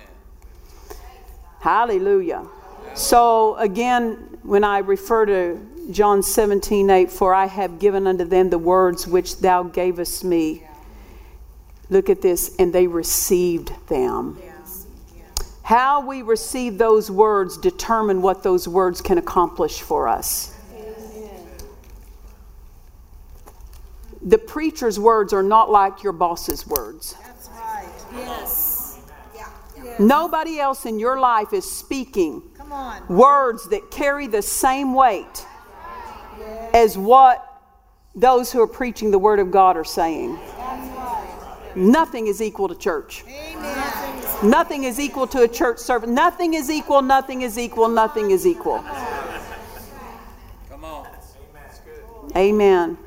Hallelujah. So again, when I refer to John seventeen eight, for I have given unto them the words which thou gavest me. Look at this. And they received them. How we receive those words determine what those words can accomplish for us. Amen. The preacher's words are not like your boss's words. That's right. Yes. Yeah. Yes. Nobody else in your life is speaking Come on. words that carry the same weight yes. as what those who are preaching the Word of God are saying. Nothing is equal to church. Amen. Nothing is equal to a church service. Nothing is equal, nothing is equal, nothing is equal. Come on. Amen.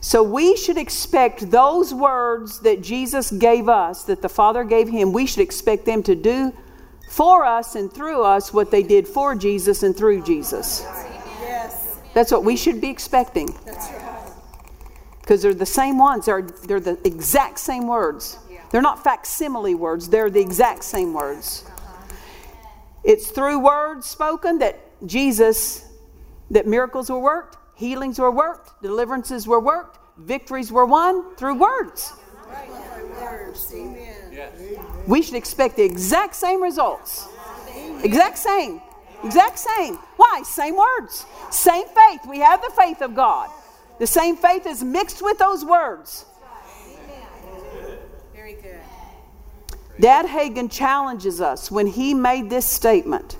So we should expect those words that Jesus gave us, that the Father gave him, we should expect them to do for us and through us what they did for Jesus and through Jesus. That's what we should be expecting. That's right. Because they're the same ones. They're, they're the exact same words. They're not facsimile words. They're the exact same words. It's through words spoken that Jesus, that miracles were worked, healings were worked, deliverances were worked, victories were won through words. We should expect the exact same results. Exact same. Exact same. Why? Same words. Same faith. We have the faith of God. The same faith is mixed with those words. Very good. Dad Hagin challenges us when he made this statement.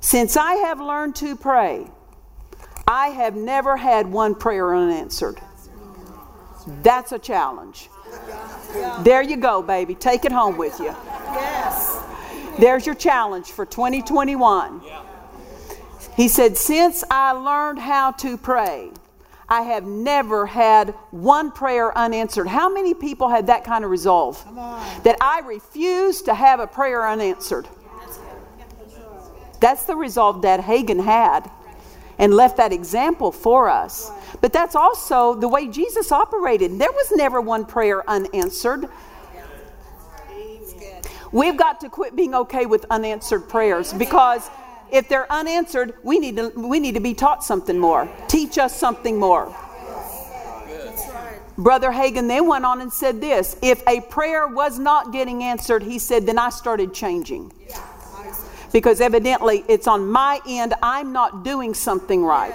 Since I have learned to pray, I have never had one prayer unanswered. That's a challenge. There you go, baby. Take it home with you. Yes. There's your challenge for twenty twenty-one. He said, since I learned how to pray, I have never had one prayer unanswered. How many people had that kind of resolve? That I refuse to have a prayer unanswered. That's the resolve that Hagin had and left that example for us. But that's also the way Jesus operated. There was never one prayer unanswered. We've got to quit being okay with unanswered prayers, because if they're unanswered, we need to we need to be taught something more. Teach us something more. Brother Hagin then went on and said this: if a prayer was not getting answered, he said, then I started changing. Because evidently it's on my end, I'm not doing something right.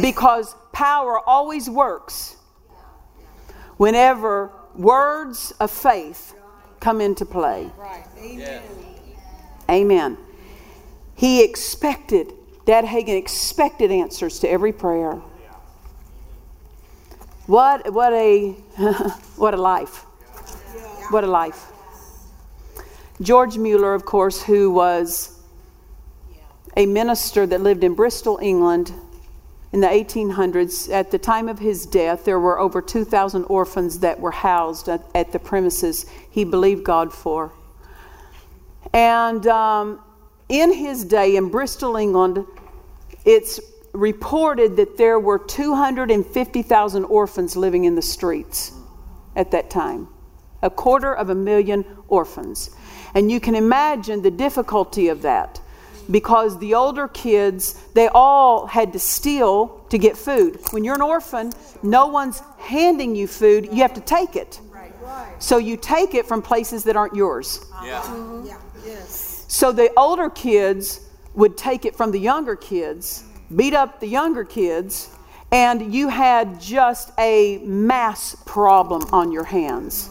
Because power always works whenever words of faith come into play. Right. Amen. Yeah. Amen. He expected, Dad Hagin expected answers to every prayer. What what a what a life. What a life. George Müller, of course, who was a minister that lived in Bristol, England in the eighteen hundreds. At the time of his death, there were over two thousand orphans that were housed at, at the premises he believed God for. And um, in his day in Bristol, England, it's reported that there were two hundred fifty thousand orphans living in the streets at that time. A quarter of a million orphans. And you can imagine the difficulty of that. Because the older kids, they all had to steal to get food. When you're an orphan, no one's handing you food. You have to take it. So you take it from places that aren't yours. Yeah. Mm-hmm. Yeah. Yes. So the older kids would take it from the younger kids, beat up the younger kids, and you had just a mass problem on your hands.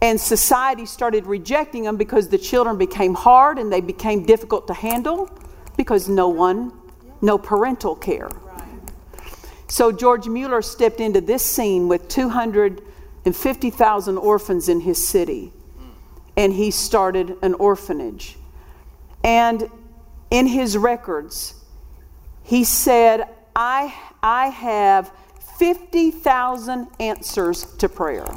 And society started rejecting them because the children became hard and they became difficult to handle because no one, no parental care. So George Müller stepped into this scene with two hundred fifty thousand orphans in his city. And he started an orphanage. And in his records, he said, I, I have fifty thousand answers to prayer.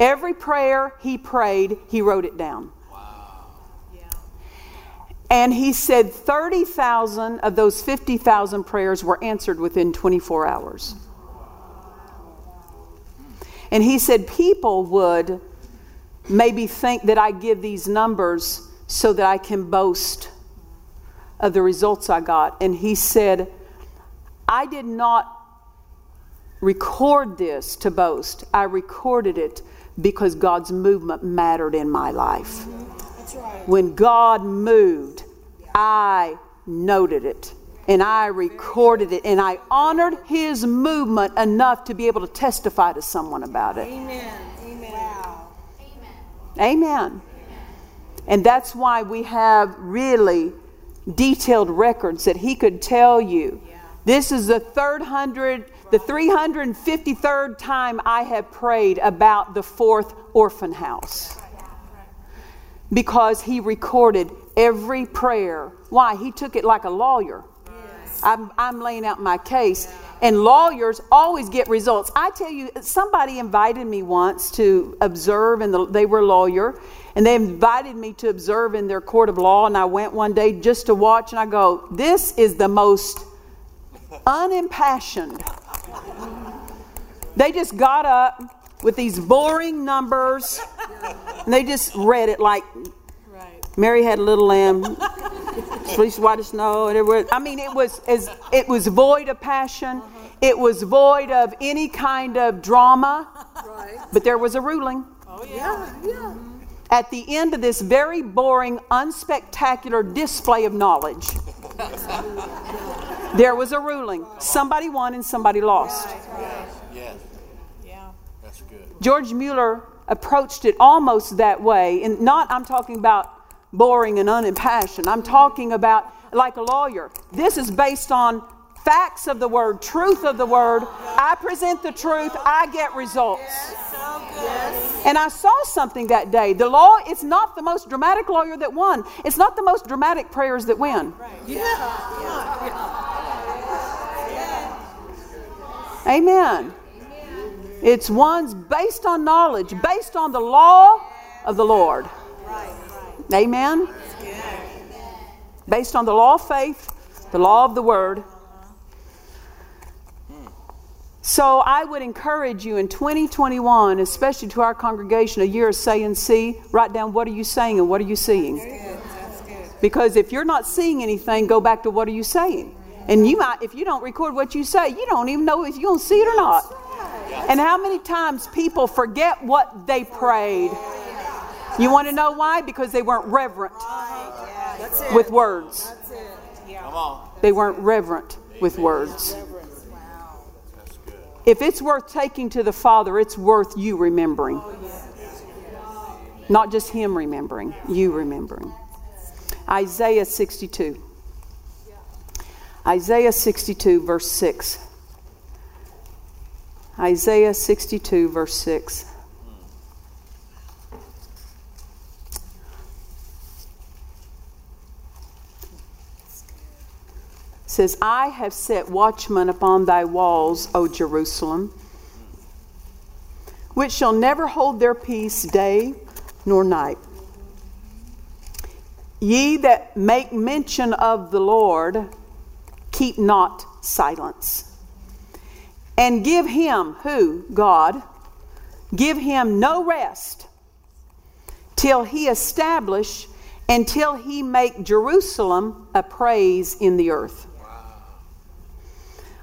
Every prayer he prayed, he wrote it down. Wow. Yeah. And he said thirty thousand of those fifty thousand prayers were answered within twenty-four hours. And he said people would maybe think that I give these numbers so that I can boast of the results I got. And he said, I did not record this to boast. I recorded it because God's movement mattered in my life. That's right. When God moved, I noted it and I recorded it and I honored his movement enough to be able to testify to someone about it. Amen. Amen. Wow. Amen. Amen. And that's why we have really detailed records that he could tell you This is the third hundred, the three hundred fifty-third time I have prayed about the fourth orphan house. Because he recorded every prayer. Why? He took it like a lawyer. Yes. I'm, I'm laying out my case. And lawyers always get results. I tell you, somebody invited me once to observe, and the, they were a lawyer, and they invited me to observe in their court of law, and I went one day just to watch, and I go, this is the most unimpassioned. They just got up with these boring numbers, and they just read it like, Mary had a little lamb, fleece white as snow, and everywhere. I mean, it was as it was void of passion. Uh-huh. It was void of any kind of drama. Right. But there was a ruling. Oh yeah. Yeah, yeah. Mm-hmm. At the end of this very boring, unspectacular display of knowledge, there was a ruling. Somebody won and somebody lost. Right. Right. Yeah. Yeah. That's good. George Müller approached it almost that way, and not. I'm talking about. Boring and unimpassioned. I'm talking about like a lawyer. This is based on facts of the word, truth of the word. I present the truth, I get results. Yes, so good. Yes. And I saw something that day. The law, it's not the most dramatic lawyer that won. It's not the most dramatic prayers that win. Right. Yeah. Yeah. Yeah. Yeah. Amen. Amen. It's ones based on knowledge, based on the law of the Lord. Right. Amen? Based on the law of faith, the law of the word. So I would encourage you in twenty twenty-one, especially to our congregation, a year of say and see, write down what are you saying and what are you seeing. That's good. That's good. Because if you're not seeing anything, go back to what are you saying. And you might, if you don't record what you say, you don't even know if you're going to see it or not. And how many times people forget what they prayed. You want to know why? Because they weren't reverent right. Yes. That's with it. Words. That's it. Yeah. Come on. They weren't reverent Amen. With words. Wow. That's good. If it's worth taking to the Father, it's worth you remembering. Oh, yes. Yes. Yes. Not just Him remembering, you remembering. Isaiah sixty-two. Yeah. Isaiah sixty-two, verse six. Isaiah sixty-two, verse six. Says, I have set watchmen upon thy walls, O Jerusalem, which shall never hold their peace day nor night. Ye that make mention of the Lord, keep not silence. And give him, who? God. Give him no rest till he establish, until he make Jerusalem a praise in the earth.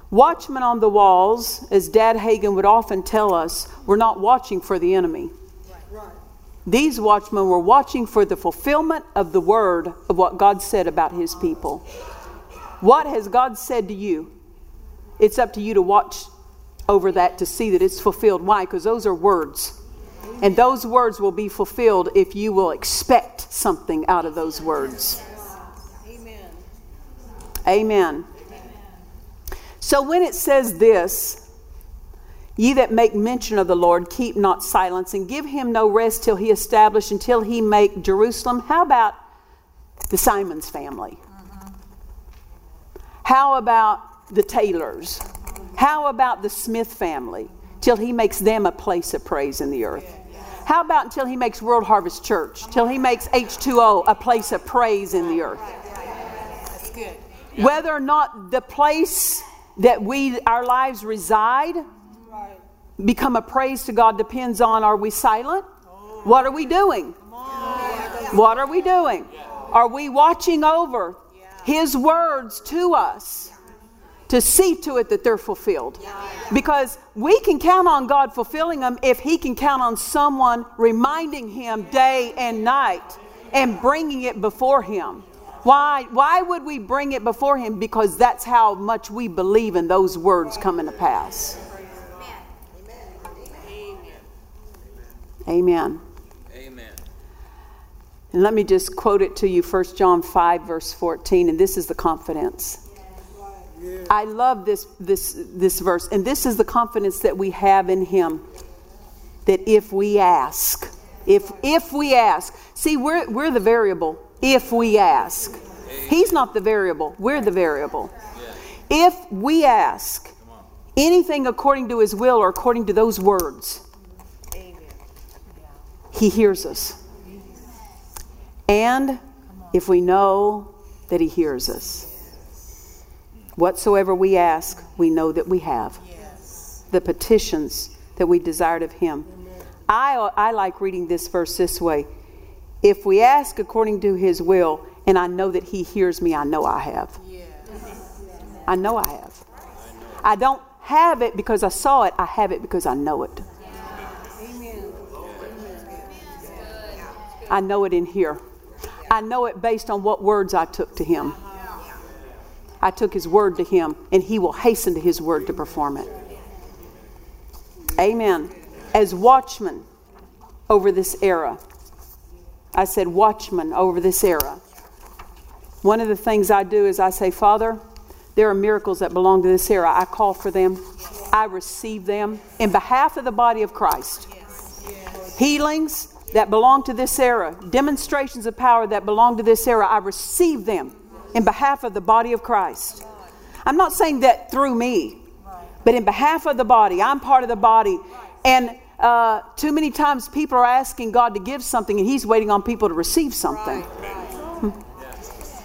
Watchmen on the walls, as Dad Hagin would often tell us, were not watching for the enemy. Right. These watchmen were watching for the fulfillment of the word of what God said about his people. What has God said to you? It's up to you to watch over that to see that it's fulfilled. Why? Because those are words. And those words will be fulfilled if you will expect something out of those words. Amen. Amen. So when it says this, ye that make mention of the Lord, keep not silence and give him no rest till he establish, until he make Jerusalem. How about the Simons family? Uh-huh. How about the Taylors? Uh-huh. How about the Smith family? Till he makes them a place of praise in the earth. Yeah. How about until he makes World Harvest Church? Uh-huh. Till he makes H two O a place of praise in the earth. Yeah. That's good. Yeah. Whether or not the place that we, our lives reside, right. become a praise to God depends on, are we silent? Oh. What are we doing? Yeah. What are we doing? Yeah. Are we watching over yeah. His words to us to see to it that they're fulfilled? Yeah. Because we can count on God fulfilling them if He can count on someone reminding Him day and night and bringing it before Him. Why, why would we bring it before Him? Because that's how much we believe in those words coming to pass. Amen. Amen. Amen. And let me just quote it to you, First John five, verse fourteen, and this is the confidence. Yeah. I love this, this, this verse. And this is the confidence that we have in him. That if we ask, if if we ask, see, we're we're the variable. If we ask, he's not the variable. We're the variable. Yeah. If we ask anything according to his will or according to those words, amen, he hears us. And if we know that he hears us, whatsoever we ask, we know that we have yes. the petitions that we desired of him. I, I like reading this verse this way. If we ask according to his will, and I know that he hears me, I know I have. Yeah. I know I have. I don't have it because I saw it. I have it because I know it. Yeah. Amen. Yeah. I know it in here. I know it based on what words I took to him. I took his word to him, and he will hasten to his word to perform it. Amen. As watchmen over this era. I said watchmen over this era. One of the things I do is I say, Father, there are miracles that belong to this era. I call for them. I receive them in behalf of the body of Christ. Healings that belong to this era. Demonstrations of power that belong to this era. I receive them in behalf of the body of Christ. I'm not saying that through me, but in behalf of the body. I'm part of the body. And uh, too many times people are asking God to give something, and he's waiting on people to receive something. Right. Right.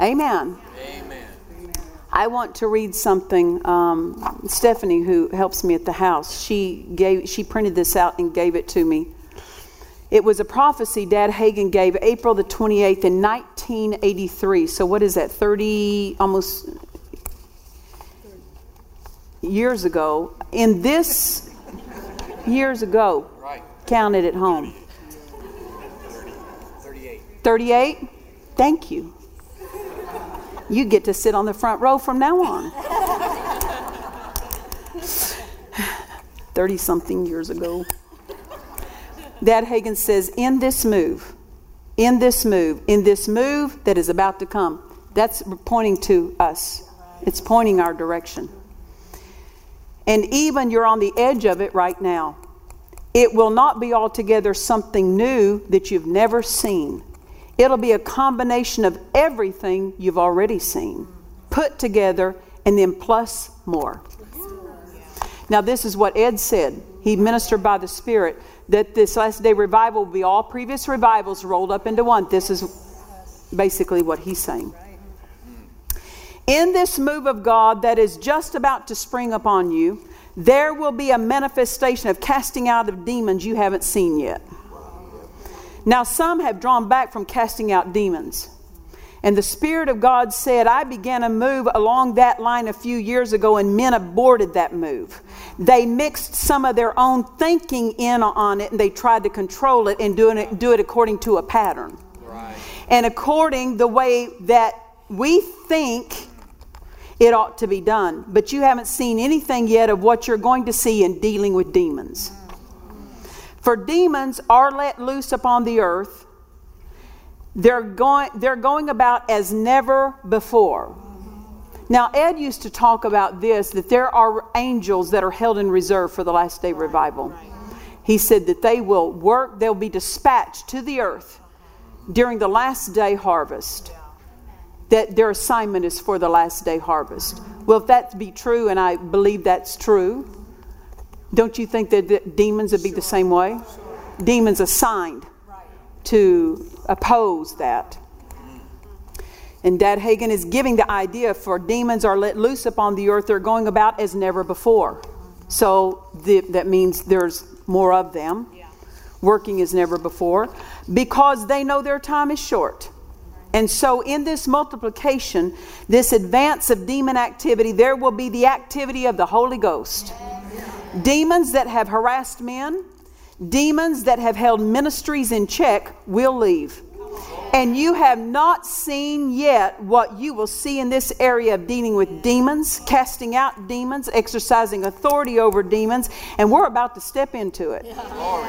Amen. Amen. I want to read something. Um, Stephanie, who helps me at the house, she gave, she printed this out and gave it to me. It was a prophecy Dad Hagin gave April the twenty-eighth in nineteen eighty-three. So what is that, thirty, almost... years ago, in this years ago, right. Counted at home. thirty-eight. thirty-eight? Thank you. You get to sit on the front row from now on. thirty-something years ago. Dad Hagin says, in this move, in this move, in this move that is about to come. That's pointing to us. It's pointing our direction. And even you're on the edge of it right now. It will not be altogether something new that you've never seen. It'll be a combination of everything you've already seen, put together, and then plus more. Now this is what Ed said. He ministered by the Spirit that this last day revival will be all previous revivals rolled up into one. This is basically what he's saying. In this move of God that is just about to spring upon you, there will be a manifestation of casting out of demons you haven't seen yet. Now some have drawn back from casting out demons. And the Spirit of God said, I began a move along that line a few years ago, and men aborted that move. They mixed some of their own thinking in on it, and they tried to control it and do it, do it according to a pattern. Right. And according the way that we think it ought to be done, but you haven't seen anything yet of what you're going to see in dealing with demons. For demons are let loose upon the earth. They're going, they're going about as never before. Now, Ed used to talk about this, that there are angels that are held in reserve for the last day revival. He said that they will work, they'll be dispatched to the earth during the last day harvest. That their assignment is for the last day harvest. Well, if that be true, and I believe that's true, don't you think that the demons would be sure. the same way? Sure. Demons assigned right. to oppose that. And Dad Hagin is giving the idea for demons are let loose upon the earth. They're going about as never before. So the, that means there's more of them. Yeah. Working as never before. Because they know their time is short. And so in this multiplication, this advance of demon activity, there will be the activity of the Holy Ghost. Demons that have harassed men, demons that have held ministries in check will leave. And you have not seen yet what you will see in this area of dealing with demons, casting out demons, exercising authority over demons. And we're about to step into it.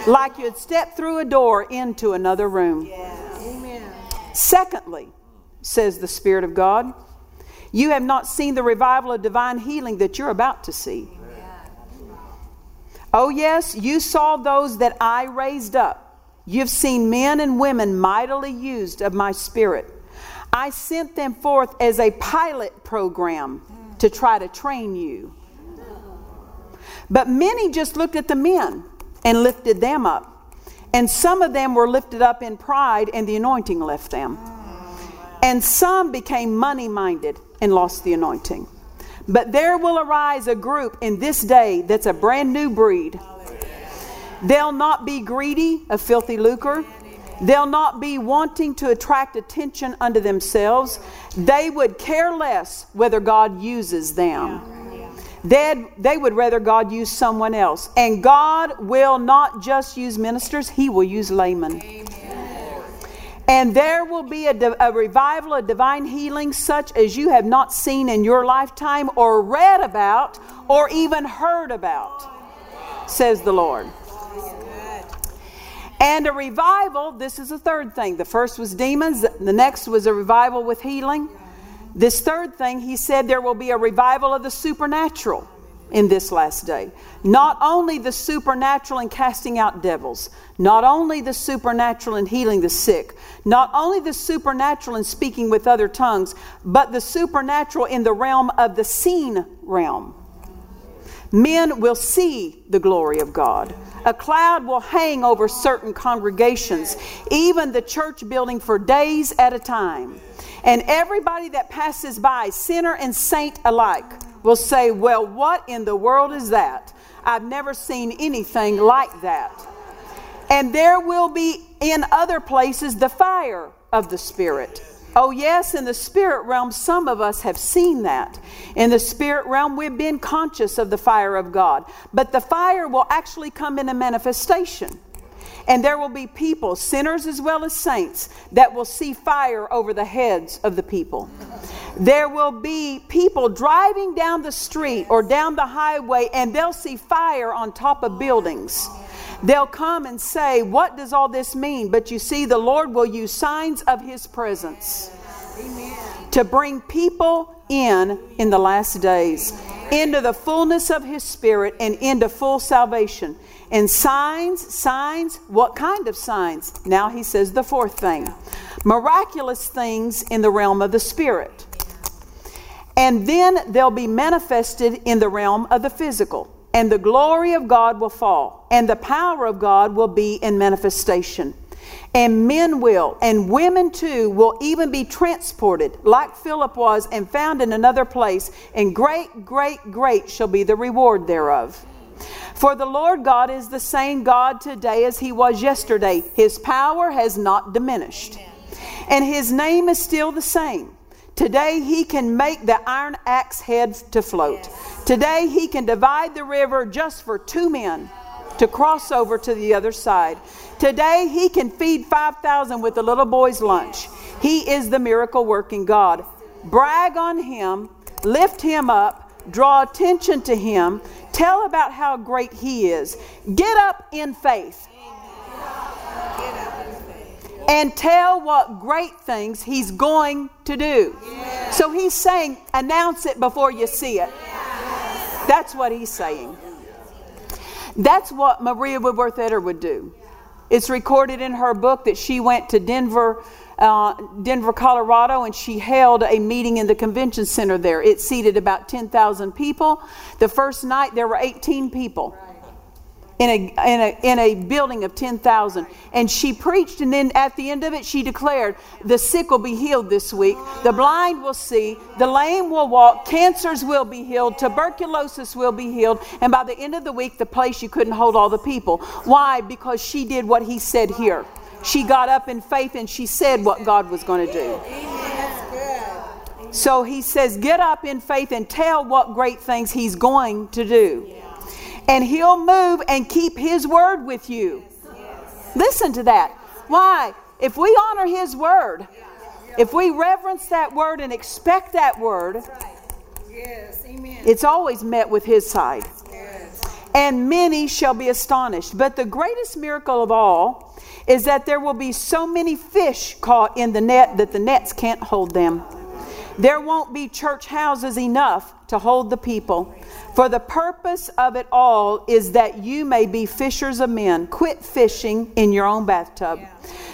Like you'd step through a door into another room. Yes. Secondly, says the Spirit of God, You have not seen the revival of divine healing that you're about to see. Oh yes, you saw those that I raised up. You've seen men and women mightily used of my spirit. I sent them forth as a pilot program to try to train you. But many just looked at the men and lifted them up. And some of them were lifted up in pride, and the anointing left them. And some became money-minded and lost the anointing. But there will arise a group in this day that's a brand new breed. They'll not be greedy, a filthy lucre. They'll not be wanting to attract attention unto themselves. They would care less whether God uses them. They'd, they would rather God use someone else. And God will not just use ministers. He will use laymen. Amen. And there will be a, a revival of divine healing such as you have not seen in your lifetime or read about or even heard about, says the Lord. And a revival, this is the third thing. The first was demons. The next was a revival with healing. This third thing, he said there will be a revival of the supernatural in this last day. Not only the supernatural in casting out devils. Not only the supernatural in healing the sick. Not only the supernatural in speaking with other tongues. But the supernatural in the realm of the seen realm. Men will see the glory of God. A cloud will hang over certain congregations. Even the church building for days at a time. And everybody that passes by, sinner and saint alike, will say, well, what in the world is that? I've never seen anything like that. And there will be in other places the fire of the Spirit. Oh yes, in the spirit realm, some of us have seen that. In the spirit realm, we've been conscious of the fire of God. But the fire will actually come in a manifestation. And there will be people, sinners as well as saints, that will see fire over the heads of the people. There will be people driving down the street or down the highway, and they'll see fire on top of buildings. They'll come and say, what does all this mean? But you see, the Lord will use signs of His presence to bring people in in the last days, into the fullness of His Spirit and into full salvation. And signs, signs, what kind of signs? Now he says the fourth thing. Miraculous things in the realm of the Spirit. And then they'll be manifested in the realm of the physical. And the glory of God will fall. And the power of God will be in manifestation. And men will, and women too, will even be transported like Philip was and found in another place. And great, great, great shall be the reward thereof. For the Lord God is the same God today as He was yesterday. His power has not diminished. And His name is still the same. Today He can make the iron axe head to float. Today He can divide the river just for two men to cross over to the other side. Today He can feed five thousand with a little boy's lunch. He is the miracle working God. Brag on Him. Lift Him up. Draw attention to Him. Tell about how great He is. Get up in faith. And tell what great things He's going to do. So He's saying, announce it before you see it. That's what He's saying. That's what Maria Woodworth-Etter would do. It's recorded in her book that she went to Denver, Uh, Denver, Colorado, and she held a meeting in the convention center there. It seated about ten thousand people. The first night there were eighteen people in a in a in a building of ten thousand, and she preached. And then at the end of it, she declared, "The sick will be healed this week. The blind will see. The lame will walk. Cancers will be healed. Tuberculosis will be healed." And by the end of the week, the place you couldn't hold all the people. Why? Because she did what He said here. She got up in faith and she said what God was going to do. So He says, get up in faith and tell what great things He's going to do. And He'll move and keep His word with you. Listen to that. Why? If we honor His word, if we reverence that word and expect that word, it's always met with His side. And many shall be astonished. But the greatest miracle of all is that there will be so many fish caught in the net that the nets can't hold them. There won't be church houses enough to hold the people. For the purpose of it all is that you may be fishers of men. Quit fishing in your own bathtub. Yeah.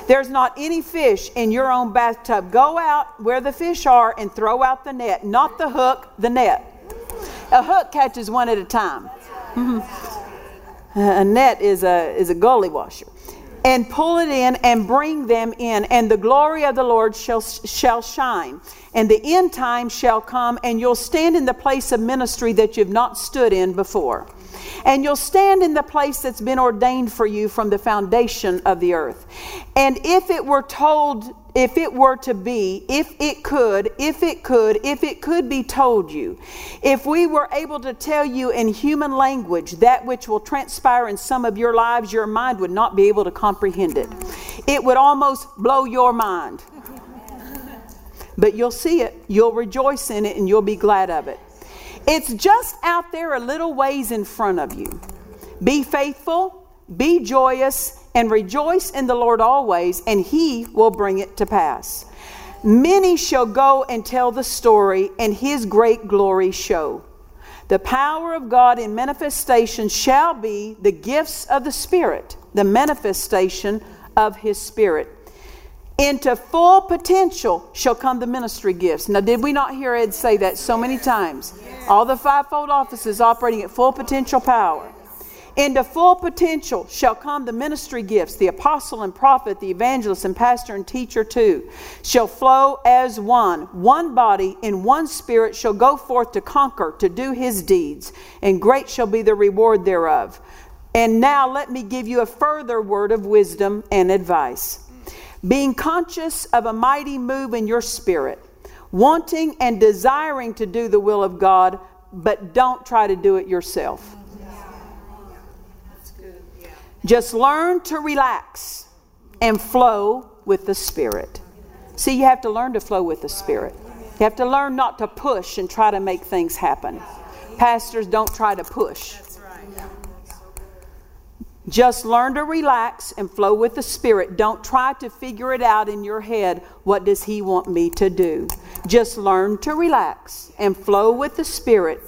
There's not any fish in your own bathtub. Go out where the fish are and throw out the net. Not the hook, the net. A hook catches one at a time. Mm-hmm. A net is a, is a gully washer. And pull it in and bring them in, and the glory of the Lord shall shall shine, and the end time shall come, and you'll stand in the place of ministry that you've not stood in before. And you'll stand in the place that's been ordained for you from the foundation of the earth. And if it were told, if it were to be, if it could, if it could, if it could be told you, if we were able to tell you in human language that which will transpire in some of your lives, your mind would not be able to comprehend it. It would almost blow your mind. But you'll see it, you'll rejoice in it, and you'll be glad of it. It's just out there a little ways in front of you. Be faithful, be joyous, and rejoice in the Lord always, and He will bring it to pass. Many shall go and tell the story, and His great glory show. The power of God in manifestation shall be the gifts of the Spirit, the manifestation of His Spirit. Into full potential shall come the ministry gifts. Now, did we not hear Ed say that so many times? All the fivefold offices operating at full potential power. Into full potential shall come the ministry gifts. The apostle and prophet, the evangelist and pastor and teacher too, shall flow as one. One body in one spirit shall go forth to conquer, to do His deeds. And great shall be the reward thereof. And now let me give you a further word of wisdom and advice. Being conscious of a mighty move in your spirit, wanting and desiring to do the will of God, but don't try to do it yourself. Just learn to relax and flow with the Spirit. See, you have to learn to flow with the Spirit. You have to learn not to push and try to make things happen. Pastors, don't try to push. Just learn to relax and flow with the Spirit. Don't try to figure it out in your head. What does He want me to do? Just learn to relax and flow with the Spirit.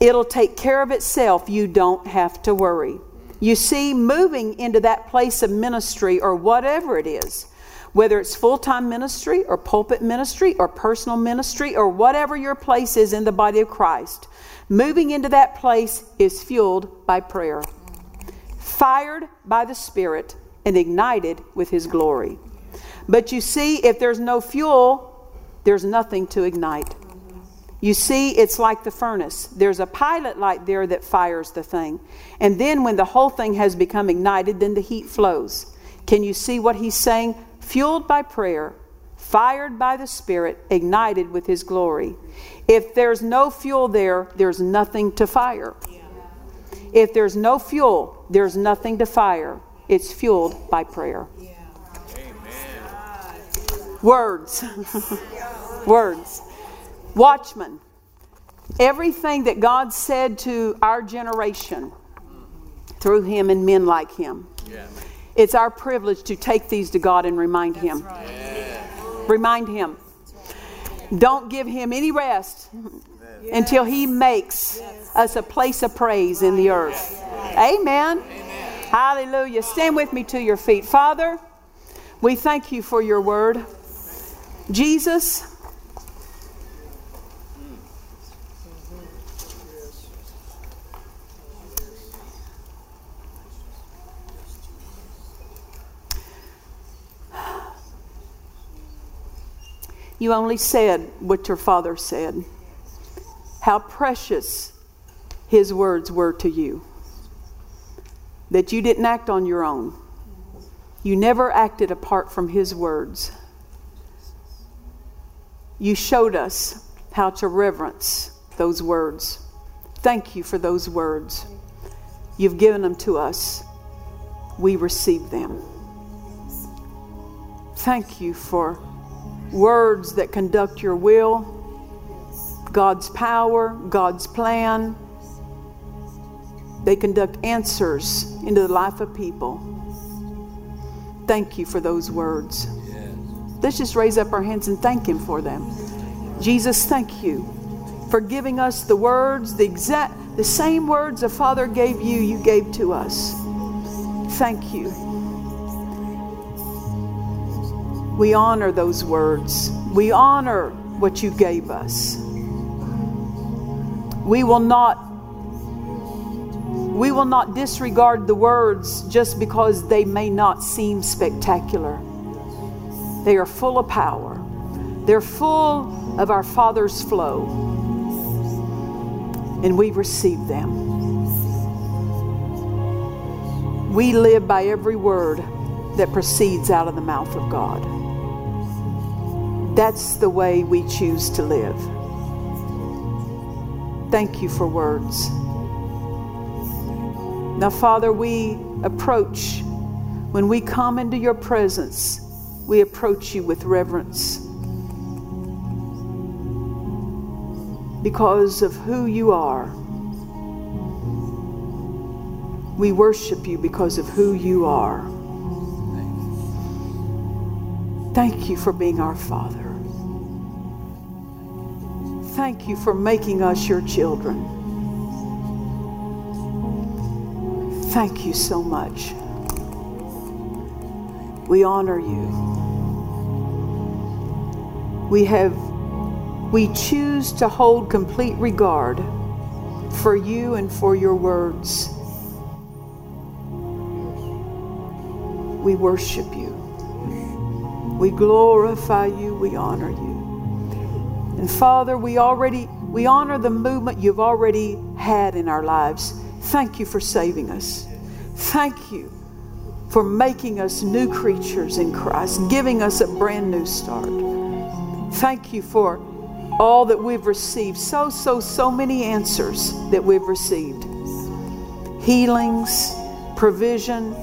It'll take care of itself. You don't have to worry. You see, moving into that place of ministry or whatever it is, whether it's full-time ministry or pulpit ministry or personal ministry or whatever your place is in the body of Christ, moving into that place is fueled by prayer. Fired by the Spirit and ignited with His glory. But you see, if there's no fuel, there's nothing to ignite. You see, it's like the furnace. There's a pilot light there that fires the thing. And then when the whole thing has become ignited, then the heat flows. Can you see what He's saying? Fueled by prayer, fired by the Spirit, ignited with His glory. If there's no fuel there, there's nothing to fire. If there's no fuel, there's nothing to fire. It's fueled by prayer. Amen. Words. Words. Watchmen. Everything that God said to our generation through Him and men like Him. Yeah. It's our privilege to take these to God and remind That's Him. Right. Yeah. Remind Him. Don't give Him any rest. Yes. Until He makes yes. us a place of praise in the earth. Yes. Amen. Amen. Hallelujah. Stand with me to your feet. Father, we thank You for Your word. Jesus, You only said what Your Father said. How precious His words were to you. That you didn't act on your own. You never acted apart from His words. You showed us how to reverence those words. Thank You for those words. You've given them to us. We receive them. Thank You for words that conduct Your will, God's power, God's plan. They conduct answers into the life of people. Thank You for those words. Let's just raise up our hands and thank Him for them. Jesus, thank you for giving us the words, the exact, the same words the Father gave you, you gave to us. Thank you. We honor those words. We honor what you gave us. We will not we will not disregard the words just because they may not seem spectacular. They are full of power. They're full of our Father's flow. And we receive them. We live by every word that proceeds out of the mouth of God. That's the way we choose to live. Thank you for words. Now, Father, we approach, when we come into your presence, we approach you with reverence because of who you are. We worship you because of who you are. Thank you for being our Father. Thank you for making us your children. Thank you so much. We honor you. We have, we choose to hold complete regard for you and for your words. We worship you. We glorify you. We honor you. And Father, we already, we honor the movement you've already had in our lives. Thank you for saving us. Thank you for making us new creatures in Christ, giving us a brand new start. Thank you for all that we've received. So, so, so many answers that we've received. Healings, provision,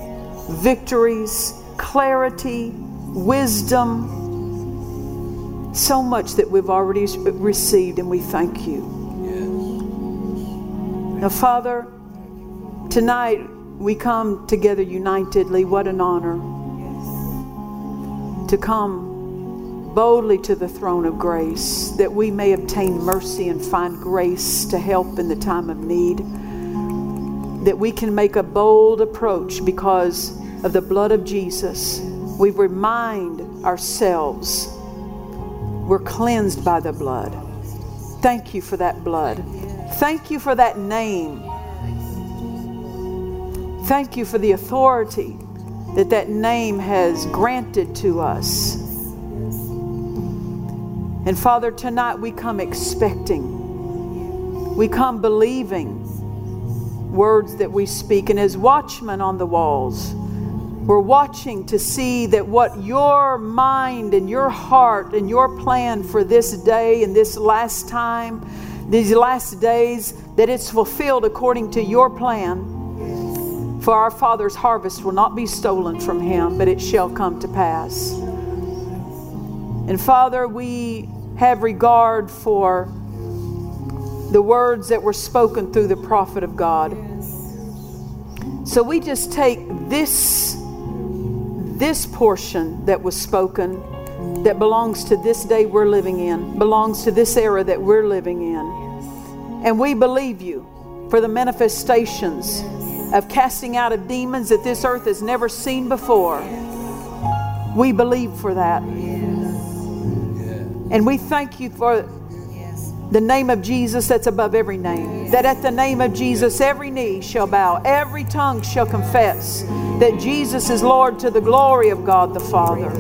victories, clarity, wisdom. So much that we've already received, and we thank you. Yes. Now, Father, tonight we come together unitedly. What an honor. Yes. To come boldly to the throne of grace, that we may obtain mercy and find grace to help in the time of need, that we can make a bold approach because of the blood of Jesus. We remind ourselves we're cleansed by the blood. Thank you for that blood. Thank you for that name. Thank you for the authority that that name has granted to us. And Father, tonight we come expecting. We come believing words that we speak. And as watchmen on the walls, we're watching to see that what your mind and your heart and your plan for this day and this last time, these last days, that it's fulfilled according to your plan. For our Father's harvest will not be stolen from him, but it shall come to pass. And Father, we have regard for the words that were spoken through the prophet of God. So we just take this This portion that was spoken, that belongs to this day we're living in, belongs to this era that we're living in. And we believe you for the manifestations of casting out of demons that this earth has never seen before. We believe for that. And we thank you for the name of Jesus that's above every name. That at the name of Jesus every knee shall bow, every tongue shall confess that Jesus is Lord, to the glory of God the Father.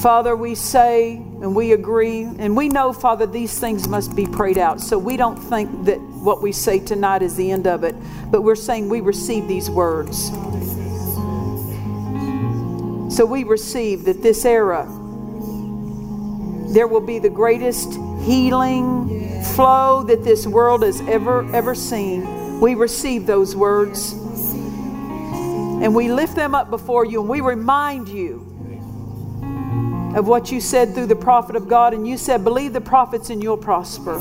Father, we say and we agree, and we know, Father, these things must be prayed out. So we don't think that what we say tonight is the end of it, but we're saying we receive these words. So we receive that this era, there will be the greatest healing flow that this world has ever, ever seen. We receive those words. And we lift them up before you. And we remind you of what you said through the prophet of God. And you said, believe the prophets and you'll prosper.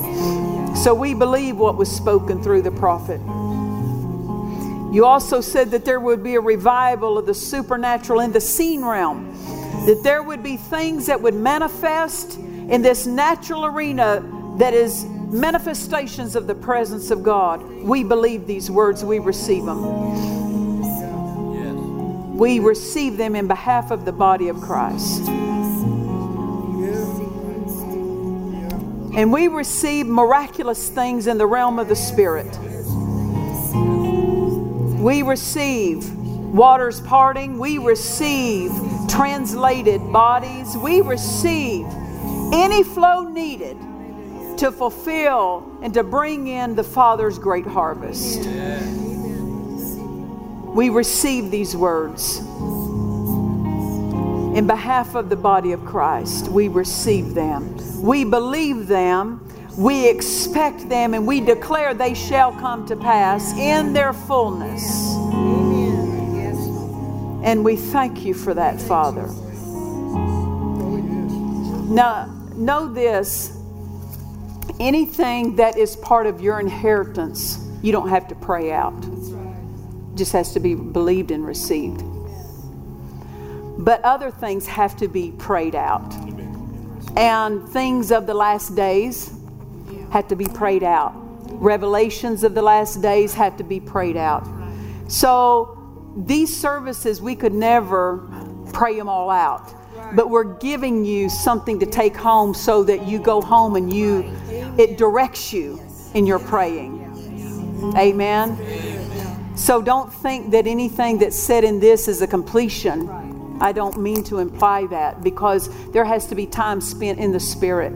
So we believe what was spoken through the prophet. You also said that there would be a revival of the supernatural in the seen realm. that there would be things that would manifest in this natural arena that is manifestations of the presence of God. We believe these words. We receive them. We receive them in behalf of the body of Christ. And we receive miraculous things in the realm of the Spirit. We receive waters parting. We receive translated bodies. We receive any flow needed to fulfill and to bring in the Father's great harvest. We receive these words in behalf of the body of Christ. We receive them. We believe them. We expect them, and we declare they shall come to pass in their fullness. And we thank you for that, Father. Now, know this. Anything that is part of your inheritance, you don't have to pray out. It just has to be believed and received. But other things have to be prayed out. And things of the last days have to be prayed out. Revelations of the last days have to be prayed out. So these services, we could never pray them all out. But we're giving you something to take home so that you go home and you it directs you in your praying. Amen? So don't think that anything that's said in this is a completion. I don't mean to imply that, because there has to be time spent in the Spirit.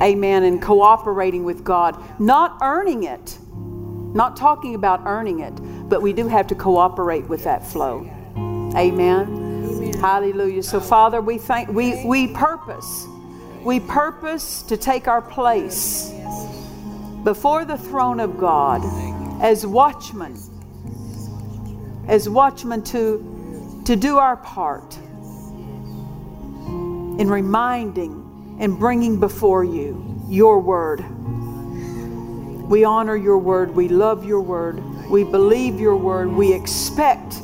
Amen. And cooperating with God. Not earning it. Not talking about earning it. But we do have to cooperate with that flow. Amen. Hallelujah. So Father, we thank, we, we purpose. We purpose to take our place before the throne of God as watchmen. As watchmen to to do our part in reminding and bringing before you your word. We honor your word. We love your word. We believe your word. We expect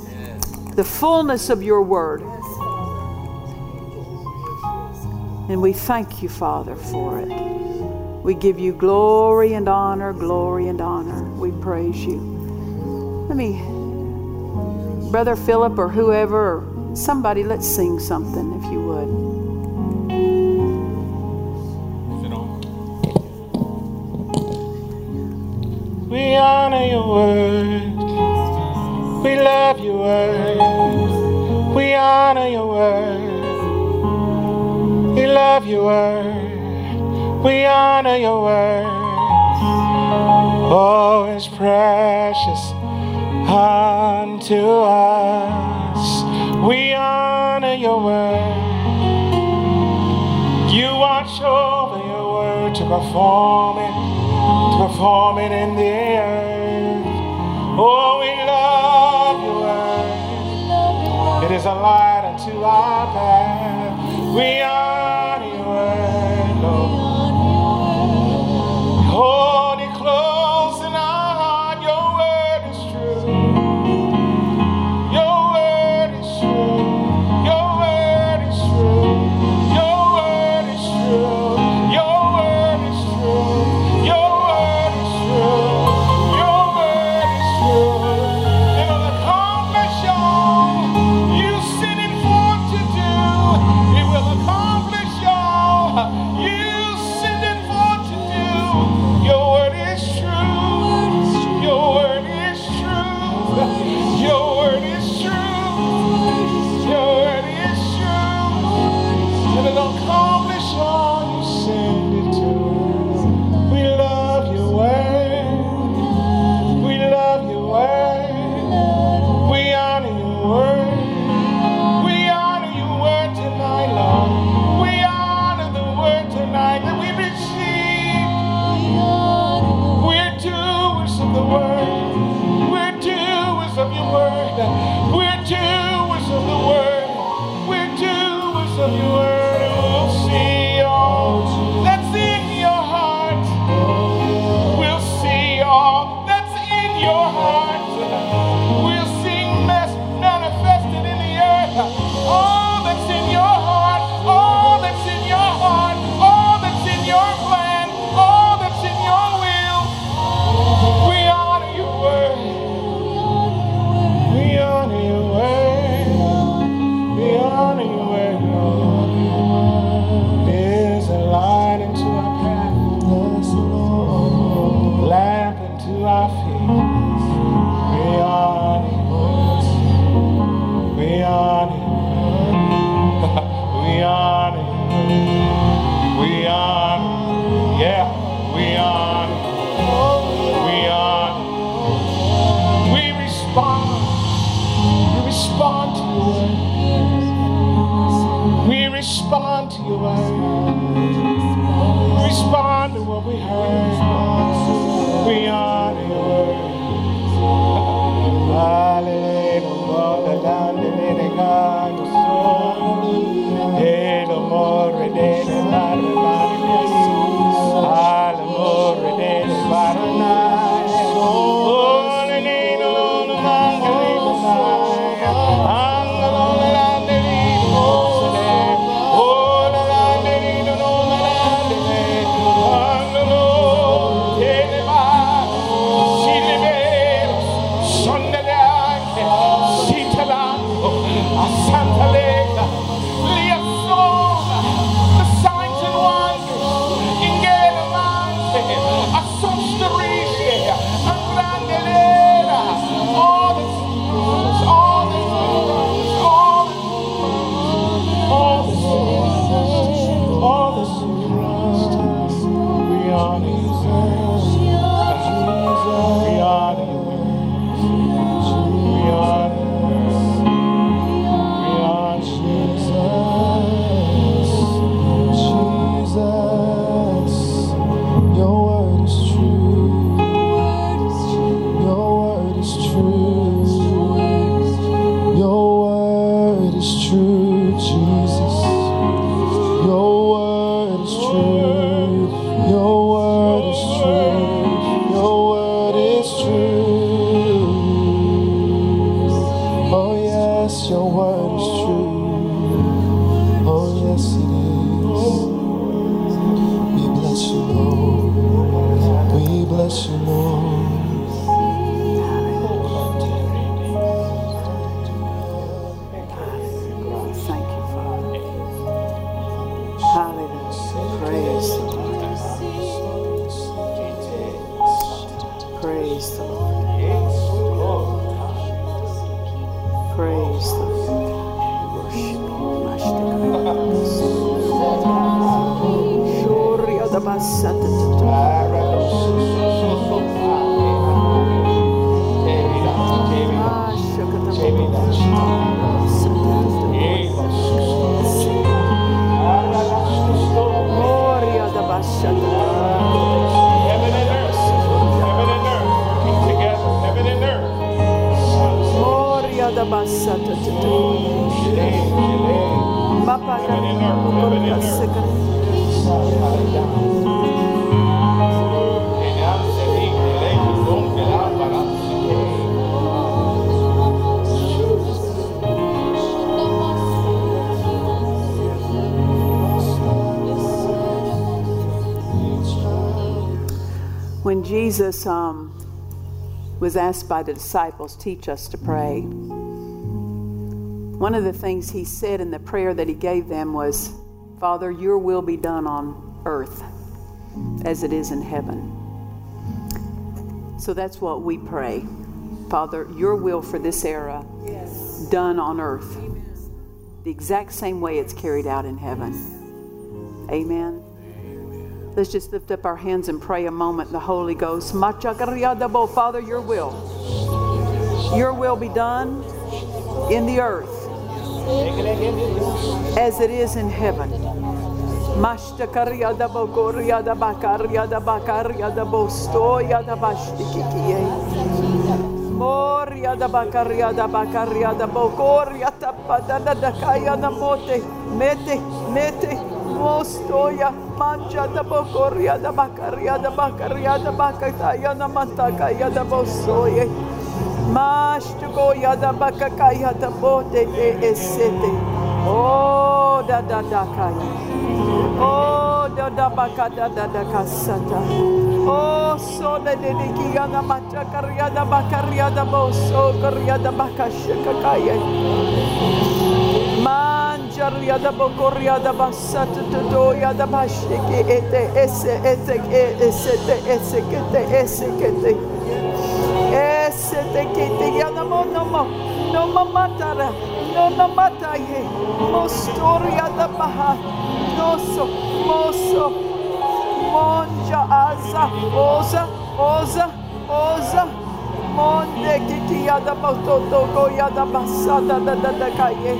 the fullness of your word. And we thank you, Father, for it. We give you glory and honor, glory and honor. We praise you. Let me... Brother Philip or whoever, or somebody, let's sing something if you would. Is it on? We honor your word. We love your word. We honor your word. We love your word. We honor your word. Oh, it's precious unto us. We honor your word. You watch over your word to perform it, to perform it in the earth. Oh, we love your word. It is a light unto our path. We honor your word, Lord. Hold it close in our we honor your word tonight, Lord. We honor the word. true. Your word is true. Your word is true. Oh yes, your word is true. Oh yes it is. We bless you, Lord. We bless you, Lord. Jesus um, was asked by the disciples, teach us to pray. One of the things he said in the prayer that he gave them was, Father, your will be done on earth as it is in heaven. So that's what we pray. Father, your will for this era, yes, done on earth. Amen. The exact same way it's carried out in heaven. Amen. Let's just lift up our hands and pray a moment. The Holy Ghost. Father, your will. Your will be done in the earth as it is in heaven. Mostoya mancha da bocoria da bacaria da bacaria da bacataya na matacaya da bosoye mastugoya da bacacaya da bote e esete oh da da da kaya oh da da bacada da da casata oh sole de de kia na macaria da bacaria da boso coria da bacacaya Jaria da bocoria da bassata doia da bashiki ete esse ete esse esse kete esse kete esse kete yana mo no mo no mo matara no no mataye mostoria da baha doso moso monja aza oza oza oza monde kiki yada bototo goia da bassata da da kaye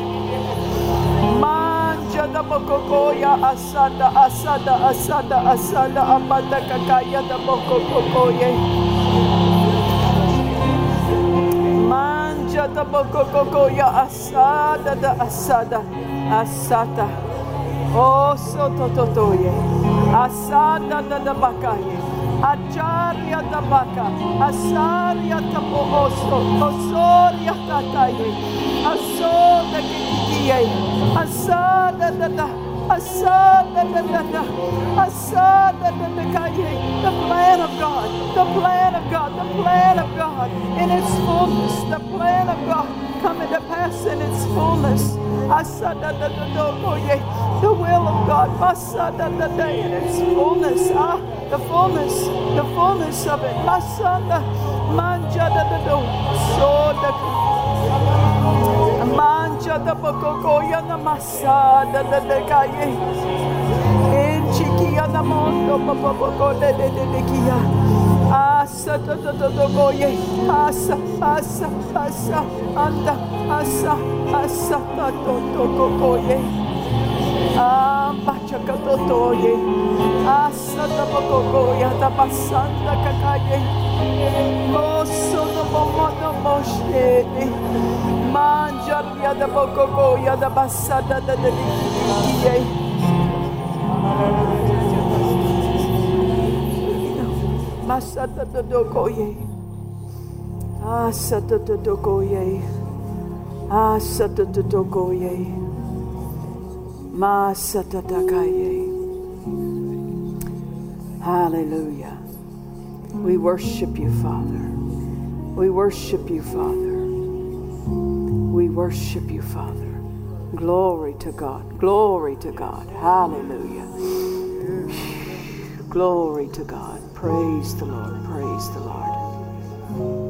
Manja da bokokoya asada asada asada asada amada kakaya da bokokoye Manja da bokokoya asada da asada asata o sotototoye asada da da bakaye acharia da baka asaria da booso osoria tataye Asada kitiye, asada da da, asada da da da, asada da da kaye. The plan of God, the plan of God, the plan of God in its fullness. The plan of God coming to pass in its fullness. Asada da da do koye, the will of God. Masada da da in its fullness. Ah, the fullness, the fullness of it. Masada, manja da da do, so da. Mancha da bococoia na masada da da caie enchiquia na mondo bocococo de de de kia asa to to to to goie asa asa asa anda asa asa to to to goie amba chaca to toie asa da bococoia da passando da caie moço no modo moche Manja da bococoia da bassada da da da da Hallelujah. We worship you, Father. We worship you, Father. We worship you, Father. Glory to God. Glory to God. Hallelujah. Glory to God. Praise the Lord. Praise the Lord.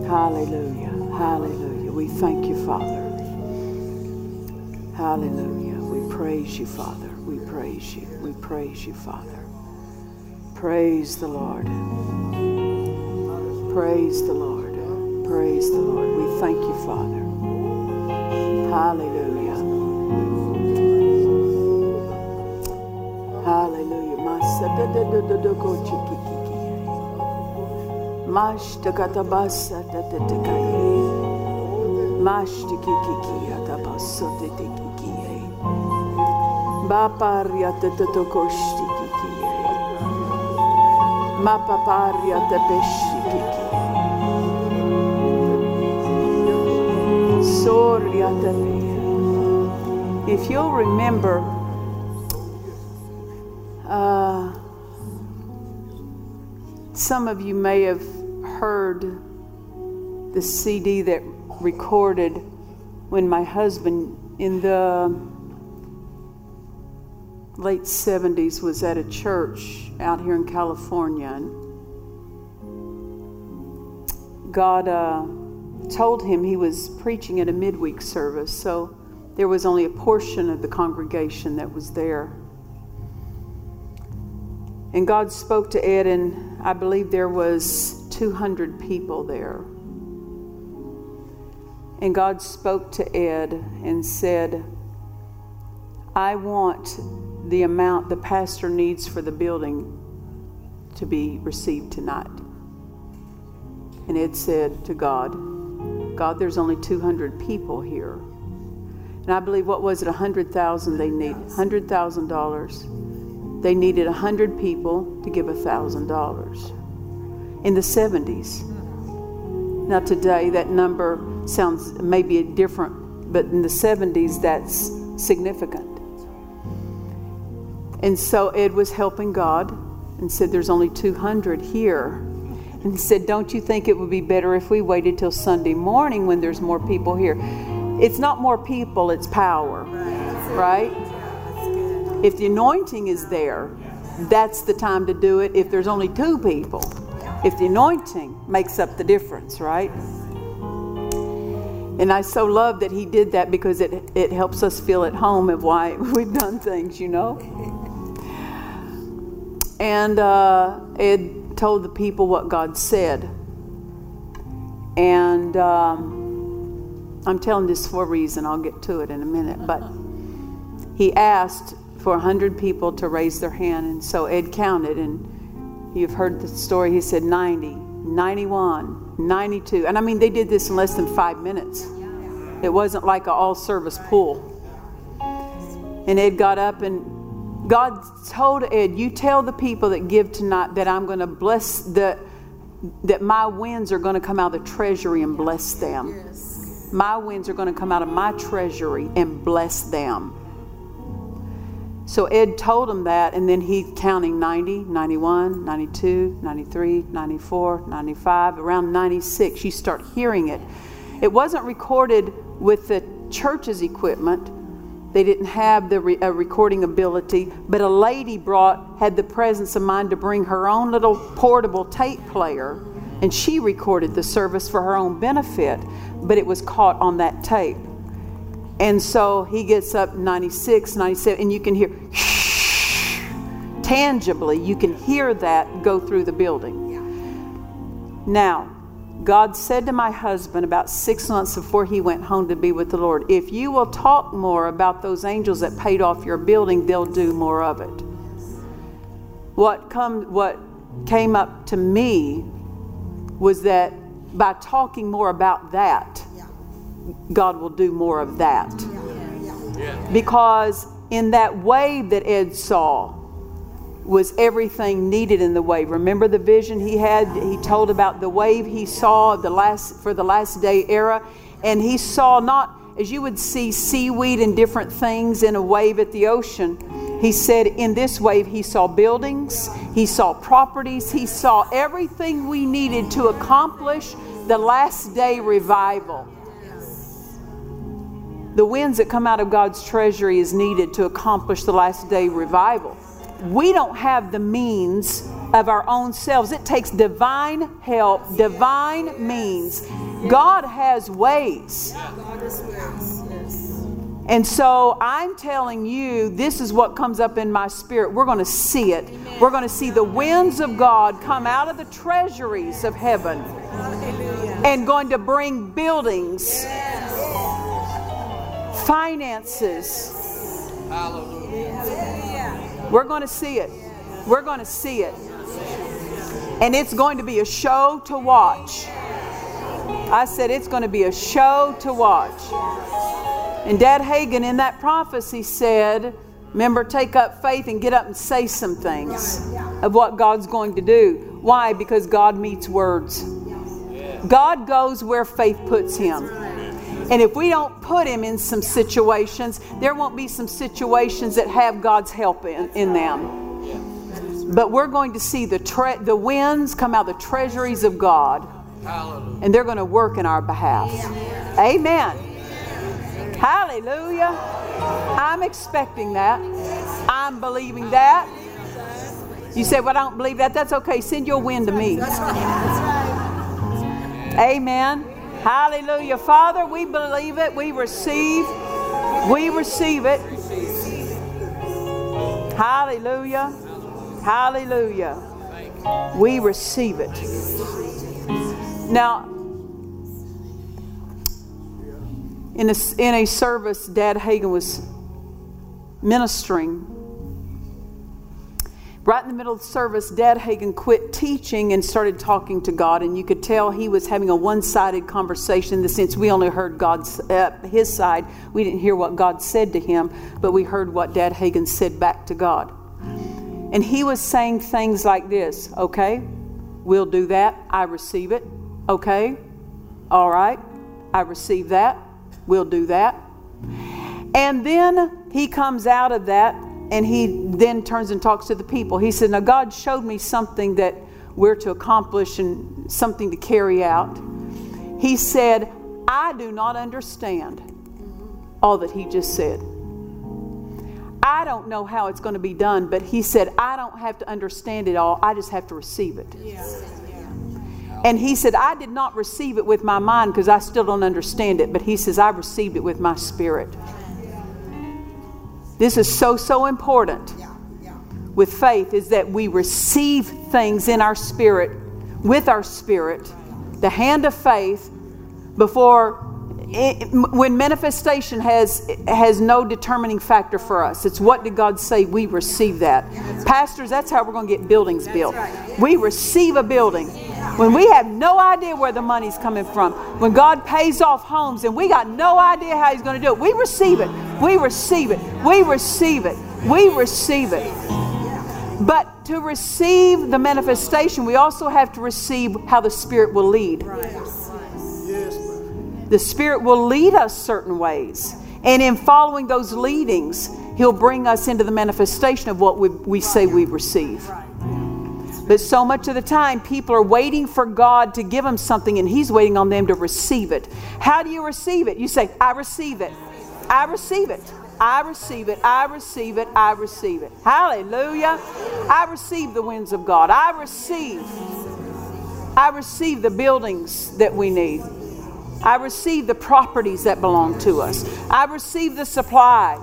Hallelujah. Hallelujah. We thank you, Father. Hallelujah. We praise you, Father. We praise you. We praise you, Father. Praise the Lord. Praise the Lord. Praise the Lord. We thank you, Father. Hallelujah. Hallelujah. If you'll remember, Uh, some of you may have heard the C D that recorded when my husband in the late seventies was at a church out here in California, and God uh, told him he was preaching at a midweek service, so there was only a portion of the congregation that was there. And God spoke to Ed, and I believe there was two hundred people there. And God spoke to Ed and said, I want the amount the pastor needs for the building to be received tonight. And Ed said to God, God, there's only two hundred people here. And I believe, what was it, one hundred thousand dollars they need, one hundred thousand dollars. They needed one hundred people to give one thousand dollars in the seventies. Now today that number sounds maybe different, but in the seventies that's significant. And so Ed was helping God and said, there's only two hundred here. And he said, don't you think it would be better if we waited till Sunday morning when there's more people here? It's not more people, it's power, right? If the anointing is there, that's the time to do it. If there's only two people, if the anointing makes up the difference, right? And I so love that he did that, because it it helps us feel at home of why we've done things, you know. And uh, Ed told the people what God said. And um, I'm telling this for a reason. I'll get to it in a minute. But he asked for one hundred people to raise their hand. And so Ed counted, and you've heard the story. He said ninety, ninety-one, ninety-two. And I mean, they did this in less than five minutes. It wasn't like an all-service pool. And Ed got up, and God told Ed, you tell the people that give tonight that I'm going to bless, the, that my winds are going to come out of the treasury and bless them. My winds are going to come out of my treasury and bless them. So Ed told him that, and then he counting ninety, ninety-one, ninety-two, ninety-three, ninety-four, ninety-five, around ninety-six. You start hearing it. It wasn't recorded with the church's equipment. They didn't have the re- uh, recording ability, but a lady brought, had the presence of mind to bring her own little portable tape player, and she recorded the service for her own benefit, but it was caught on that tape. And so he gets up ninety-six, ninety-seven, and you can hear, shh, tangibly, you can hear that go through the building. Yeah. Now, God said to my husband about six months before he went home to be with the Lord, if you will talk more about those angels that paid off your building, they'll do more of it. Yes. What come, what came up to me was that by talking more about that, God will do more of that. Yeah. Yeah. Because in that wave that Ed saw, was everything needed in the wave. Remember the vision he had? He told about the wave he saw the last for the last day era. And he saw not, as you would see seaweed and different things in a wave at the ocean. He said in this wave he saw buildings, he saw properties, he saw everything we needed to accomplish the last day revival. The winds that come out of God's treasury is needed to accomplish the last day revival. We don't have the means of our own selves. It takes divine help, divine means. God has ways. And so I'm telling you, this is what comes up in my spirit. We're going to see it. We're going to see the winds of God come out of the treasuries of heaven and going to bring buildings, finances. Hallelujah. We're going to see it. We're going to see it. And it's going to be a show to watch. I said it's going to be a show to watch. And Dad Hagin in that prophecy said, remember, take up faith and get up and say some things of what God's going to do. Why? Because God meets words. God goes where faith puts him. And if we don't put him in some situations, there won't be some situations that have God's help in, in them. But we're going to see the tre- the winds come out of the treasuries of God. Hallelujah. And they're going to work in our behalf. Yeah. Amen. Yeah. Hallelujah. I'm expecting that. I'm believing that. You say, well, I don't believe that. That's okay. Send your wind to me. That's right. That's right. Amen. Amen. Hallelujah. Father, we believe it. We receive. We receive it. Hallelujah. Hallelujah. We receive it. Now, in a, in a service, Dad Hagin was ministering. Right in the middle of the service, Dad Hagin quit teaching and started talking to God. And you could tell he was having a one-sided conversation in the sense we only heard God's uh, his side. We didn't hear what God said to him, but we heard what Dad Hagin said back to God. And he was saying things like this, okay, we'll do that, I receive it, okay, all right, I receive that, we'll do that. And then he comes out of that and he then turns and talks to the people. He said, now God showed me something that we're to accomplish and something to carry out. He said, I do not understand all that he just said. I don't know how it's going to be done, but he said, I don't have to understand it all. I just have to receive it. Yeah. Yeah. And he said, I did not receive it with my mind because I still don't understand it. But he says, I received it with my spirit. Yeah. This is so, so important yeah. Yeah. with faith is that we receive things in our spirit, with our spirit, the hand of faith before It, when manifestation has has no determining factor for us. It's what did God say? We receive that. That's Pastors, that's how we're going to get buildings built. Right. Yes. We receive a building. Yeah. When we have no idea where the money's coming from. When God pays off homes and we got no idea how he's going to do it. We receive it. We receive it. We receive it. We receive it. But to receive the manifestation, we also have to receive how the Spirit will lead. Right. The Spirit will lead us certain ways. And in following those leadings, he'll bring us into the manifestation of what we, we say we receive. But so much of the time, people are waiting for God to give them something, and he's waiting on them to receive it. How do you receive it? You say, I receive it. I receive it. I receive it. I receive it. I receive it. Hallelujah. I receive the winds of God. I receive. I receive the buildings that we need. I receive the properties that belong to us. I receive the supply.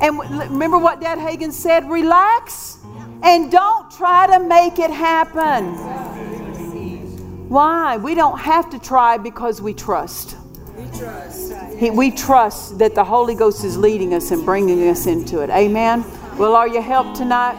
And w- remember what Dad Hagin said? Relax and don't try to make it happen. Why? We don't have to try because we trust. We trust. He, we trust that the Holy Ghost is leading us and bringing us into it. Amen. Well, are you helped tonight?